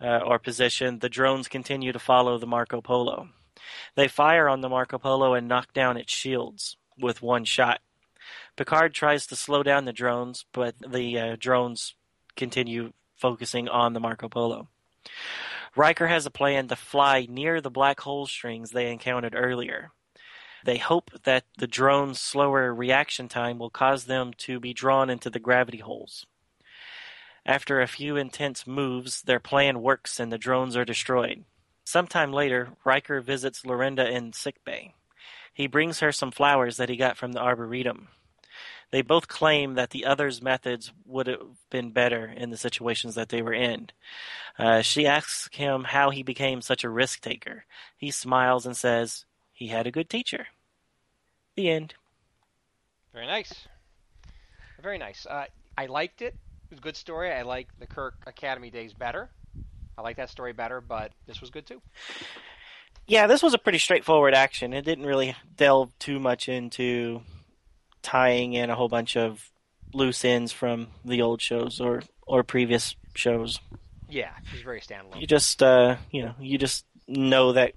or position, the drones continue to follow the Marco Polo. They fire on the Marco Polo and knock down its shields with one shot. Picard tries to slow down the drones, but the drones continue focusing on the Marco Polo. Riker has a plan to fly near the black hole strings they encountered earlier. They hope that the drone's slower reaction time will cause them to be drawn into the gravity holes. After a few intense moves, their plan works and the drones are destroyed. Sometime later, Riker visits Lorinda in sickbay. He brings her some flowers that he got from the Arboretum. They both claim that the others' methods would have been better in the situations that they were in. She asks him how he became such a risk taker. He smiles and says, "He had a good teacher." The end. Very nice. Very nice. I liked it. It was a good story. I liked the Kirk Academy days better. I like that story better, but this was good too. Yeah, this was a pretty straightforward action. It didn't really delve too much into tying in a whole bunch of loose ends from the old shows or previous shows. Yeah, it was very standalone. You just you know that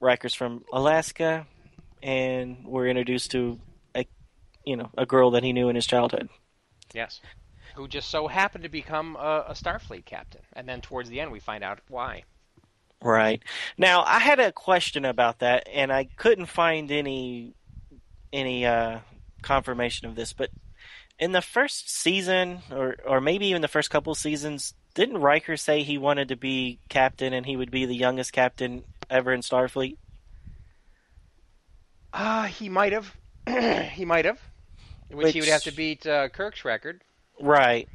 Riker's from Alaska, and we're introduced to a girl that he knew in his childhood. Yes. Who just so happened to become a Starfleet captain. And then towards the end, we find out why. Right. Now, I had a question about that, and I couldn't find any confirmation of this. But in the first season, or maybe even the first couple seasons, didn't Riker say he wanted to be captain and he would be the youngest captain ever in Starfleet? He might have. He might have. Which he would have to beat Kirk's record. Right.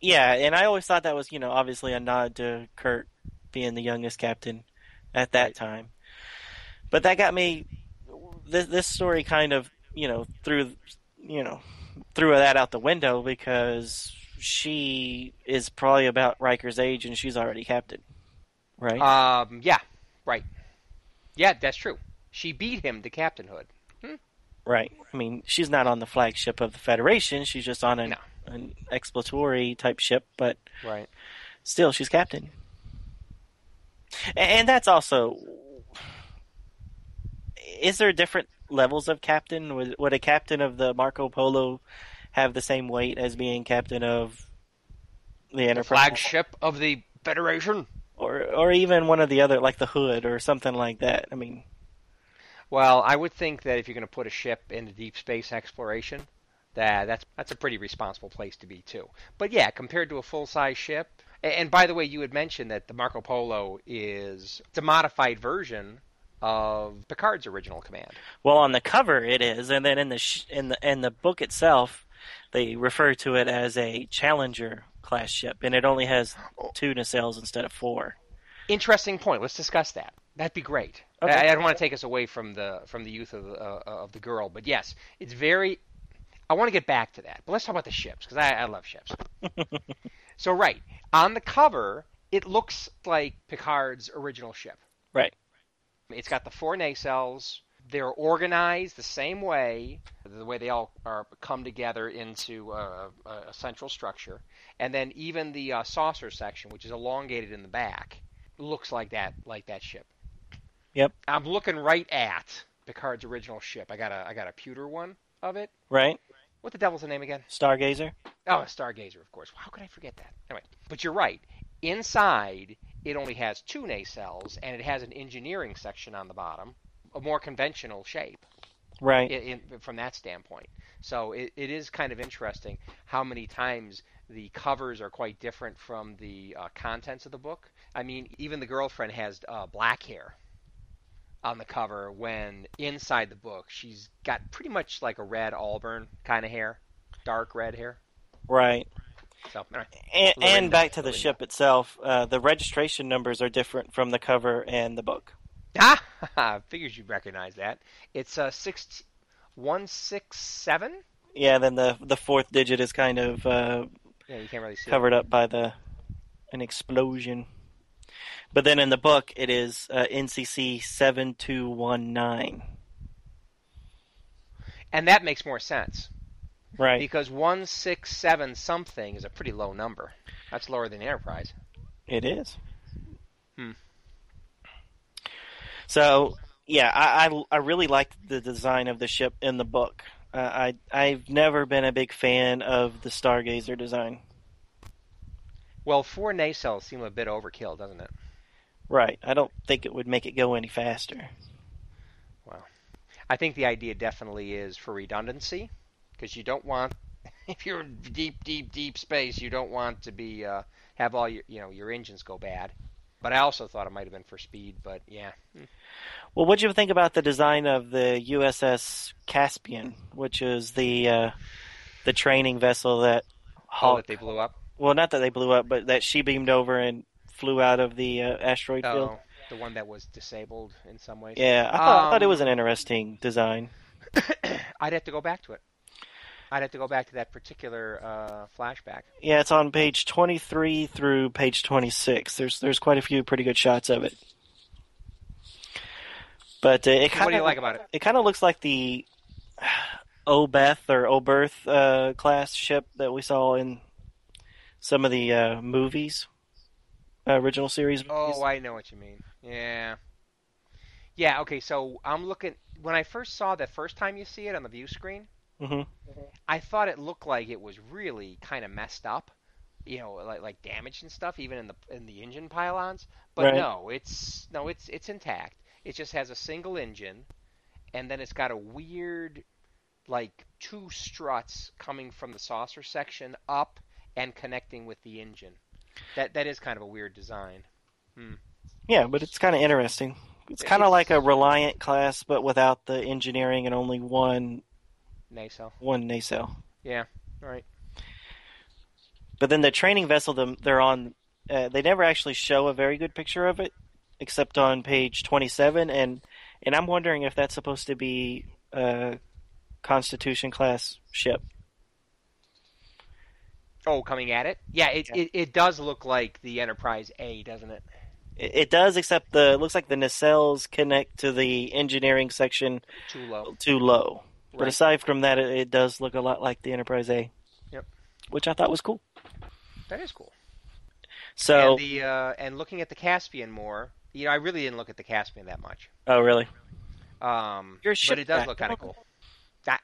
Yeah, and I always thought that was, obviously a nod to Kurt being the youngest captain at that time. But that got me this story kind of, threw that out the window because she is probably about Riker's age and she's already captain. Right? Yeah. Right. Yeah, that's true. She beat him to captainhood. Hmm? Right. I mean, she's not on the flagship of the Federation, she's just on an exploratory type ship, but right. Still, she's captain. And that's also... Is there different levels of captain? Would a captain of the Marco Polo have the same weight as being captain of the Enterprise? Flagship of the Federation? Or even one of the other, like the Hood or something like that. I mean... Well, I would think that if you're going to put a ship into deep space exploration... That's a pretty responsible place to be, too. But yeah, compared to a full-size ship... And by the way, you had mentioned that the Marco Polo is a modified version of Picard's original command. Well, on the cover it is, and then in the book itself, they refer to it as a Challenger-class ship, and it only has 2 nacelles instead of 4. Interesting point. Let's discuss that. That'd be great. Okay. I don't want to take us away from the youth of the girl, but yes, it's very... I want to get back to that, but let's talk about the ships, because I love ships. So, right, on the cover, it looks like Picard's original ship. Right. It's got the 4 nacelles. They're organized the same way, the way they all come together into a central structure. And then even the saucer section, which is elongated in the back, looks like that ship. Yep. I'm looking right at Picard's original ship. I got a pewter one of it. Right. What the devil's the name again? Stargazer. Oh, Stargazer, of course. How could I forget that? Anyway, but you're right. Inside, it only has 2 nacelles, and it has an engineering section on the bottom, a more conventional shape. Right. From that standpoint. So it is kind of interesting how many times the covers are quite different from the contents of the book. I mean, even the girlfriend has black hair on the cover, when inside the book she's got pretty much like a red auburn kind of hair, dark red hair. Right. So, and back to the ship itself, the registration numbers are different from the cover and the book. Ah, figures you recognize that. It's 6167. Yeah, then the 4th digit is kind of you can't really see covered it up by an explosion. But then in the book, it is NCC 7219. And that makes more sense. Right. Because 167 something is a pretty low number. That's lower than the Enterprise. It is. Hmm. So, yeah, I really liked the design of the ship in the book. I've never been a big fan of the Stargazer design. Well, 4 nacelles seem a bit overkill, doesn't it? Right. I don't think it would make it go any faster. Wow. I think the idea definitely is for redundancy, because you don't want, if you're in deep space, you don't want to be have all your engines go bad. But I also thought it might have been for speed, but yeah. Well, what do you think about the design of the USS Caspian, which is the training vessel that Hawk, that they blew up? Well, not that they blew up, but that she beamed over and flew out of the asteroid field. The one that was disabled in some ways. Yeah, I thought it was an interesting design. I'd have to go back to it. I'd have to go back to that particular flashback. Yeah, it's on page 23 through page 26. There's quite a few pretty good shots of it. But it kind of, what do you like about it? It kind of looks like the Obeth or Oberth class ship that we saw in some of the movies, original series movies. Oh, I know what you mean. Yeah. Yeah, okay, so I'm looking... When I first saw the first time you see it on the view screen... Mm-hmm. I thought it looked like it was really kind of messed up, like damaged and stuff, even in the engine pylons. But right. No, it's intact. It just has a single engine, and then it's got a weird, like, two struts coming from the saucer section up and connecting with the engine. That is kind of a weird design. Yeah, but it's kind of interesting. It's kind of like a Reliant class, but without the engineering and only one. Nacelle. One nacelle. Yeah, right. But then the training vessel they're on, they never actually show a very good picture of it, except on page 27, and I'm wondering if that's supposed to be a Constitution-class ship. Oh, coming at it? Yeah, it does look like the Enterprise A, doesn't it? It does, except it looks like the nacelles connect to the engineering section too low. But right. Aside from that, it does look a lot like the Enterprise A. Yep. Which I thought was cool. That is cool. So and looking at the Caspian more, I really didn't look at the Caspian that much. Oh, really? You're a ship guy. But it does look kind of cool.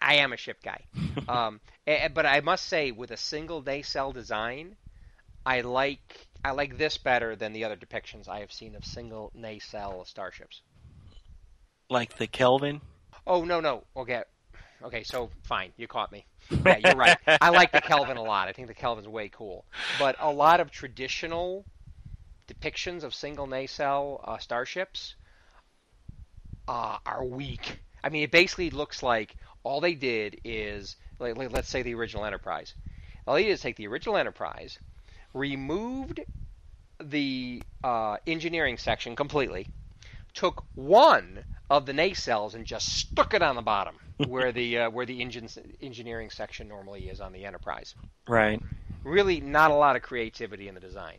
I am a ship guy. But I must say, with a single nacelle design, I like this better than the other depictions I have seen of single nacelle starships. Like the Kelvin? Oh, no. Okay, so fine. You caught me. Yeah, you're right. I like the Kelvin a lot. I think the Kelvin's way cool. But a lot of traditional depictions of single nacelle starships are weak. I mean, it basically looks like all they did is, let's say the original Enterprise. All they did is take the original Enterprise, removed the engineering section completely, took one of the nacelles and just stuck it on the bottom. where the engineering section normally is on the Enterprise. Right. Really not a lot of creativity in the design.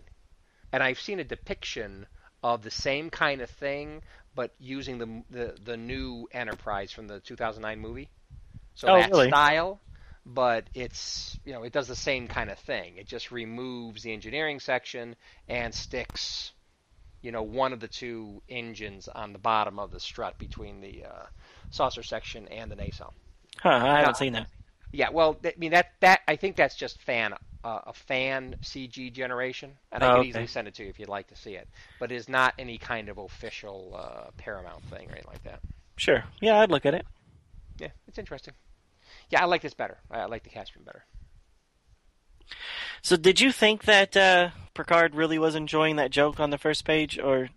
And I've seen a depiction of the same kind of thing, but using the new Enterprise from the 2009 movie. So that really? Style, but it's, it does the same kind of thing. It just removes the engineering section and sticks, one of the two engines on the bottom of the strut between the saucer section and the nacelle. Huh, I haven't seen that. Yeah, well, I mean that I think that's just a fan CG generation, and I could easily send it to you if you'd like to see it. But it's not any kind of official Paramount thing or anything like that. Sure. Yeah, I'd look at it. Yeah, it's interesting. Yeah, I like this better. I like the Caspian better. So, did you think that Picard really was enjoying that joke on the first page, or?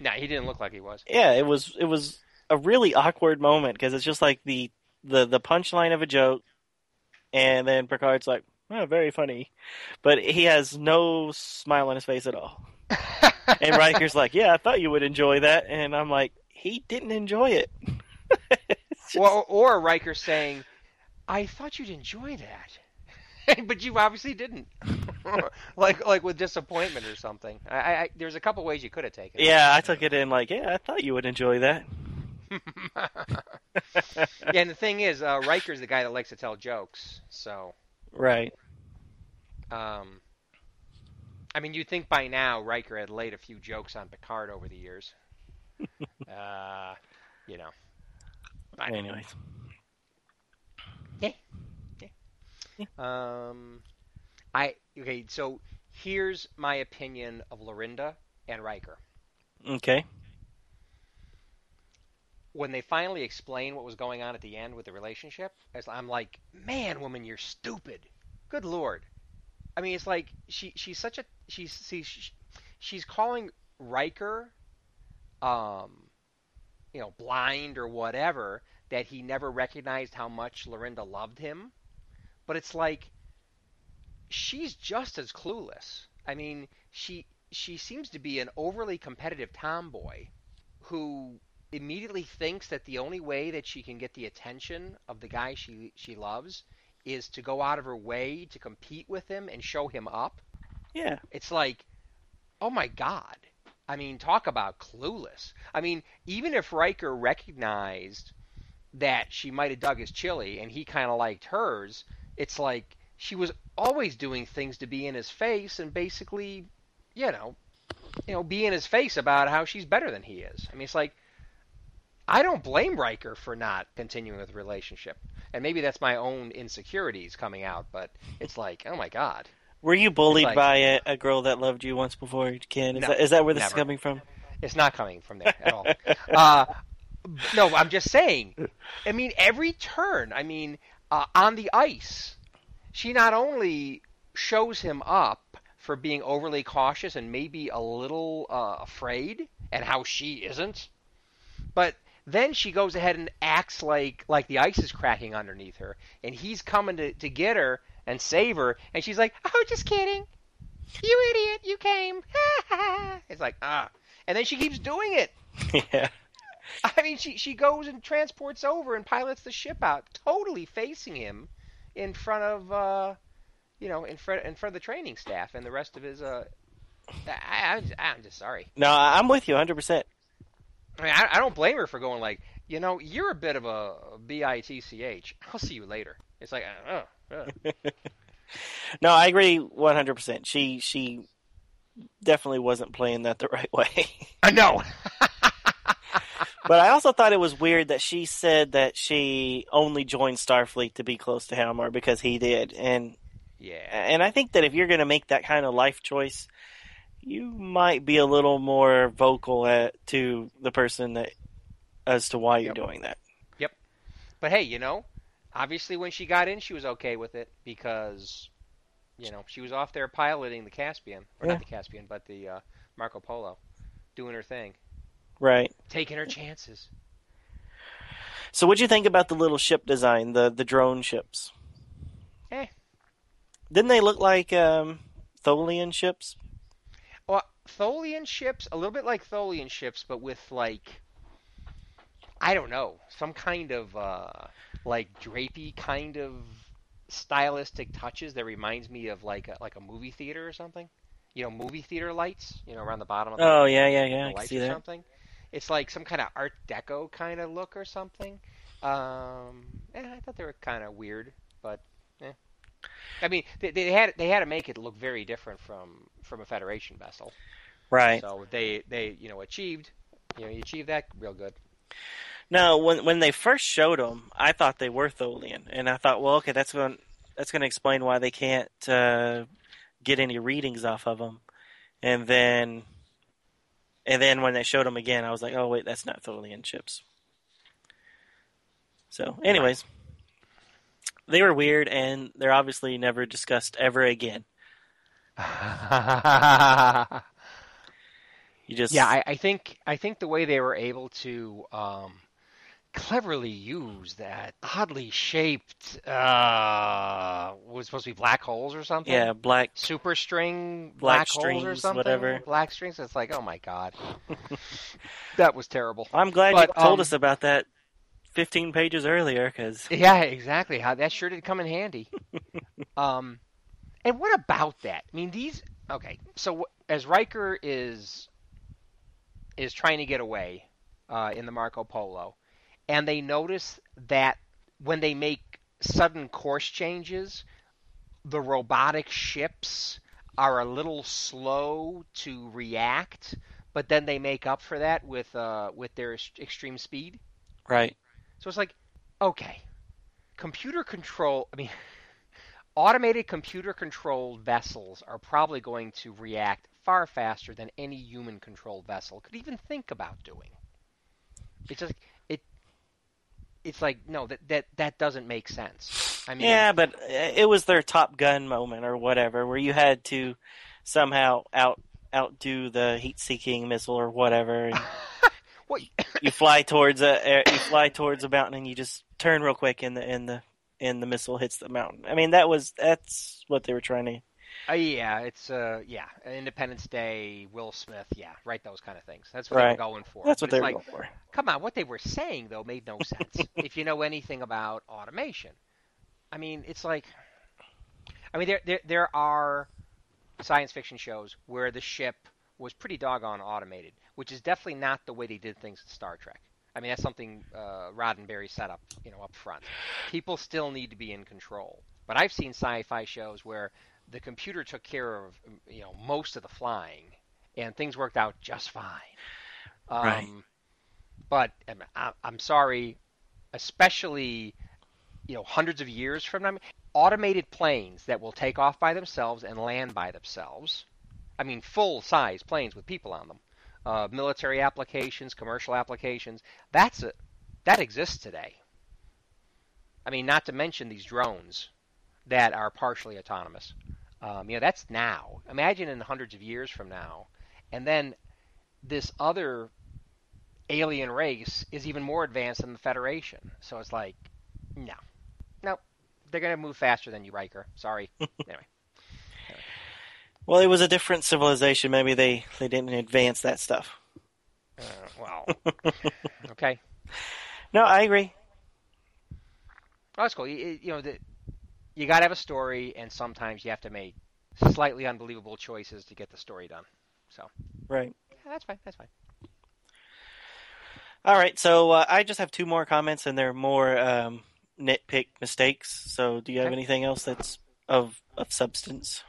No, he didn't look like he was. Yeah, it was a really awkward moment because it's just like the punchline of a joke, and then Picard's like, "Oh, very funny," but he has no smile on his face at all. And Riker's like, "Yeah, I thought you would enjoy that," and I'm like, "He didn't enjoy it." Just... Well, or Riker saying, "I thought you'd enjoy that." But you obviously didn't, like with disappointment or something. I there's a couple ways you could have taken it. Yeah, I took it in like, yeah, I thought you would enjoy that. Yeah, and the thing is, Riker's the guy that likes to tell jokes, so. Right. I mean, you'd think by now Riker had laid a few jokes on Picard over the years. Anyways. Yeah. So here's my opinion of Lorinda and Riker. Okay. when they finally explain what was going on at the end with the relationship, I'm like, man, woman, you're stupid. Good Lord. I mean, it's like she's such a she's calling Riker, you know, blind or whatever, that he never recognized how much Lorinda loved him. But it's like, she's just as clueless. I mean, she seems to be an overly competitive tomboy who immediately thinks that the only way that she can get the attention of the guy she loves is to go out of her way to compete with him and show him up. Yeah. It's like, oh my God. I mean, talk about clueless. I mean, even if Riker recognized that she might have dug his chili and he kind of liked hers, it's like she was always doing things to be in his face and basically, you know, be in his face about how she's better than he is. I mean, it's like, I don't blame Riker for not continuing with the relationship. And maybe that's my own insecurities coming out, but it's like, oh my God. Were you bullied by a girl that loved you once before, Ken? Is that where this is coming from? It's not coming from there at all. No, I'm just saying. I mean, every turn, I mean, on the ice, she not only shows him up for being overly cautious and maybe a little afraid, and how she isn't, but then she goes ahead and acts like the ice is cracking underneath her, and he's coming to get her and save her, and she's like, oh, just kidding. You idiot, you came. It's like, ah. And then she keeps doing it. Yeah. I mean, she goes and transports over and pilots the ship out, totally facing him in front of, you know, in front of the training staff and the rest of his, I'm just sorry. No, I'm with you 100%. I mean, I don't blame her for going like, you know, you're a bit of a bitch. I'll see you later. It's like, No, I agree 100%. She definitely wasn't playing that the right way. I know. But I also thought it was weird that she said that she only joined Starfleet to be close to Halmar because he did. And yeah, and I think that if you're going to make that kind of life choice, you might be a little more vocal to the person that as to why you're doing that. Yep. But hey, you know, obviously when she got in, she was okay with it because, you know, she was off there piloting the Caspian. Or not the Caspian, but the Marco Polo, doing her thing. Right. Taking her chances. So what'd you think about the little ship design, the drone ships? Hey. Didn't they look like Tholian ships? Well, Tholian ships, a little bit like Tholian ships, but with like, I don't know, some kind of like drapey kind of stylistic touches that reminds me of like a movie theater or something. You know, movie theater lights, you know, around the bottom of the I can see that. Something. It's like some kind of Art Deco kind of look or something. I thought they were kind of weird, but I mean, they had to make it look very different from a Federation vessel, right? So they achieved that real good. Now, when they first showed them, I thought they were Tholian, and I thought, well, okay, that's going to explain why they can't get any readings off of them, and then when they showed them again, I was like, oh wait, that's not Tholian ships. So, anyways. They were weird, and they're obviously never discussed ever again. I think the way they were able to cleverly use that oddly shaped was supposed to be black holes or something. Yeah, black super string, black strings, holes or something. Whatever, black strings. It's like, oh my God, that was terrible. I'm glad you told us about that 15 pages earlier, because yeah, exactly. How that sure did come in handy. And what about that? I mean, these. Okay, so as Riker is trying to get away in the Marco Polo, and they notice that when they make sudden course changes, the robotic ships are a little slow to react, but then they make up for that with their extreme speed. Right. So it's like, okay, automated computer-controlled vessels are probably going to react far faster than any human-controlled vessel could even think about doing. It's just, it's like, no, that doesn't make sense. I mean, yeah, but it was their Top Gun moment or whatever, where you had to somehow outdo the heat-seeking missile or whatever. And you fly towards a mountain and you just turn real quick and the missile hits the mountain. I mean, that's what they were trying to. Yeah, it's Independence Day, Will Smith, those kind of things. That's what they were going for. That's what they were going for. Come on, what they were saying though made no sense. If you know anything about automation, I mean, it's like, I mean, there are science fiction shows where the ship was pretty doggone automated, which is definitely not the way they did things in Star Trek. I mean, that's something Roddenberry set up, up front. People still need to be in control. But I've seen sci-fi shows where the computer took care of, most of the flying, and things worked out just fine. Right. But I'm sorry, especially, hundreds of years from now, automated planes that will take off by themselves and land by themselves. I mean, full-size planes with people on them, military applications, commercial applications. That exists today. I mean, not to mention these drones that are partially autonomous. That's now. Imagine in hundreds of years from now. And then this other alien race is even more advanced than the Federation. So it's like, no, they're going to move faster than you, Riker. Sorry. Anyway. Well, it was a different civilization. Maybe they didn't advance that stuff. Okay. No, I agree. Oh, that's cool. You got to have a story, and sometimes you have to make slightly unbelievable choices to get the story done. So, right. Yeah, that's fine. All right. So I just have two more comments, and they're more nitpick mistakes. So do you have anything else that's of substance?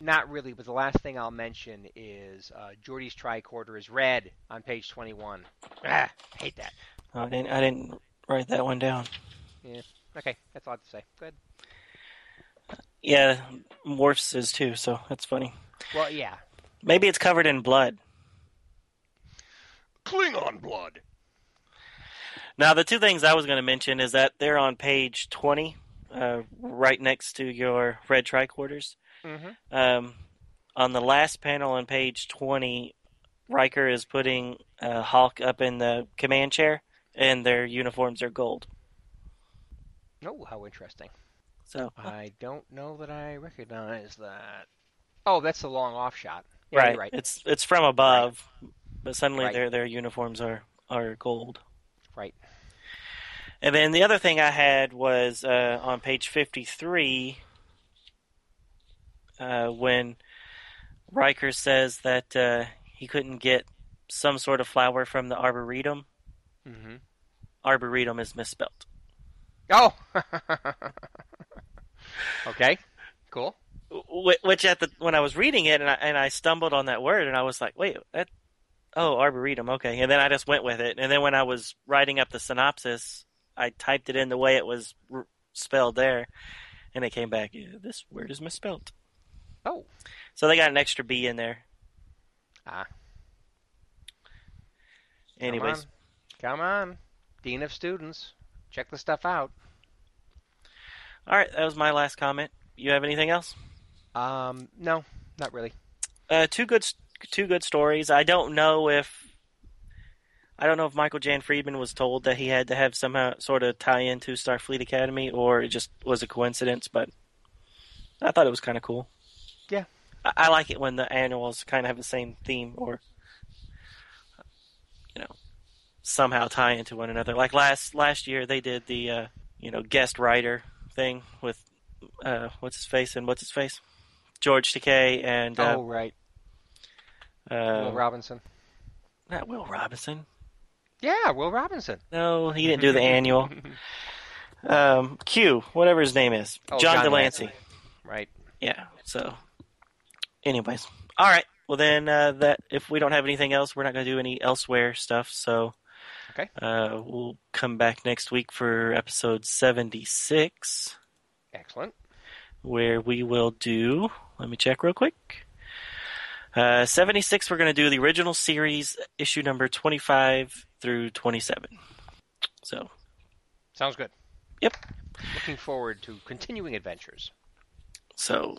Not really, but the last thing I'll mention is Geordie's tricorder is red on page 21. Ah, hate that. Oh, I didn't write that one down. Yeah. Okay. That's all I have to say. Go ahead. Yeah, Worf's is too, so that's funny. Well, yeah. Maybe it's covered in blood. Klingon blood. Now, the two things I was going to mention is that they're on page 20, right next to your red tricorders. Mm-hmm. On the last panel on page 20, Riker is putting Hawk up in the command chair, and their uniforms are gold. Oh, how interesting. So I don't know that I recognize that. Oh, that's the long off shot. Yeah, right. It's from above, but suddenly their uniforms are gold. Right. And then the other thing I had was on page 53, when Riker says that he couldn't get some sort of flower from the Arboretum. Mm-hmm. Arboretum is misspelled. Oh. Okay, cool. Which when I was reading it and I stumbled on that word and I was like, wait, Arboretum, okay. And then I just went with it. And then when I was writing up the synopsis, I typed it in the way it was spelled there, and it came back. Yeah, this word is misspelled. Oh, so they got an extra B in there. Ah. Anyways, come on, Dean of Students, check the stuff out. All right, that was my last comment. You have anything else? No, not really. Two good stories. I don't know if Michael Jan Friedman was told that he had to have somehow sort of tie into Starfleet Academy, or it just was a coincidence. But I thought it was kind of cool. Yeah, I like it when the annuals kind of have the same theme, or somehow tie into one another. Like last year, they did the guest writer thing with what's his face, George Takei, and Will Robinson. No, he didn't do the annual. Q, whatever his name is, John Delancey. Right. Yeah. So, anyways, all right. Well, then that if we don't have anything else, we're not going to do any elsewhere stuff. So. Okay. We'll come back next week for episode 76. Excellent. Where we will do, let me check real quick. 76, we're going to do the original series, issue number 25 through 27. So Sounds good. Yep. Looking forward to continuing adventures. So,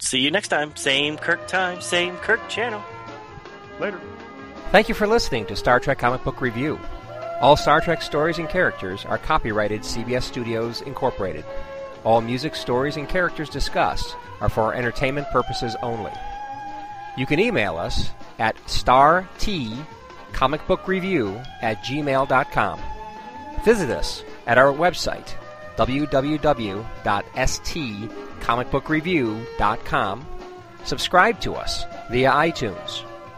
see you next time. Same Kirk time, same Kirk channel. Later. Thank you for listening to Star Trek Comic Book Review. All Star Trek stories and characters are copyrighted CBS Studios, Incorporated. All music, stories, and characters discussed are for entertainment purposes only. You can email us at startcomicbookreview@gmail.com. Visit us at our website, www.stcomicbookreview.com. Subscribe to us via iTunes,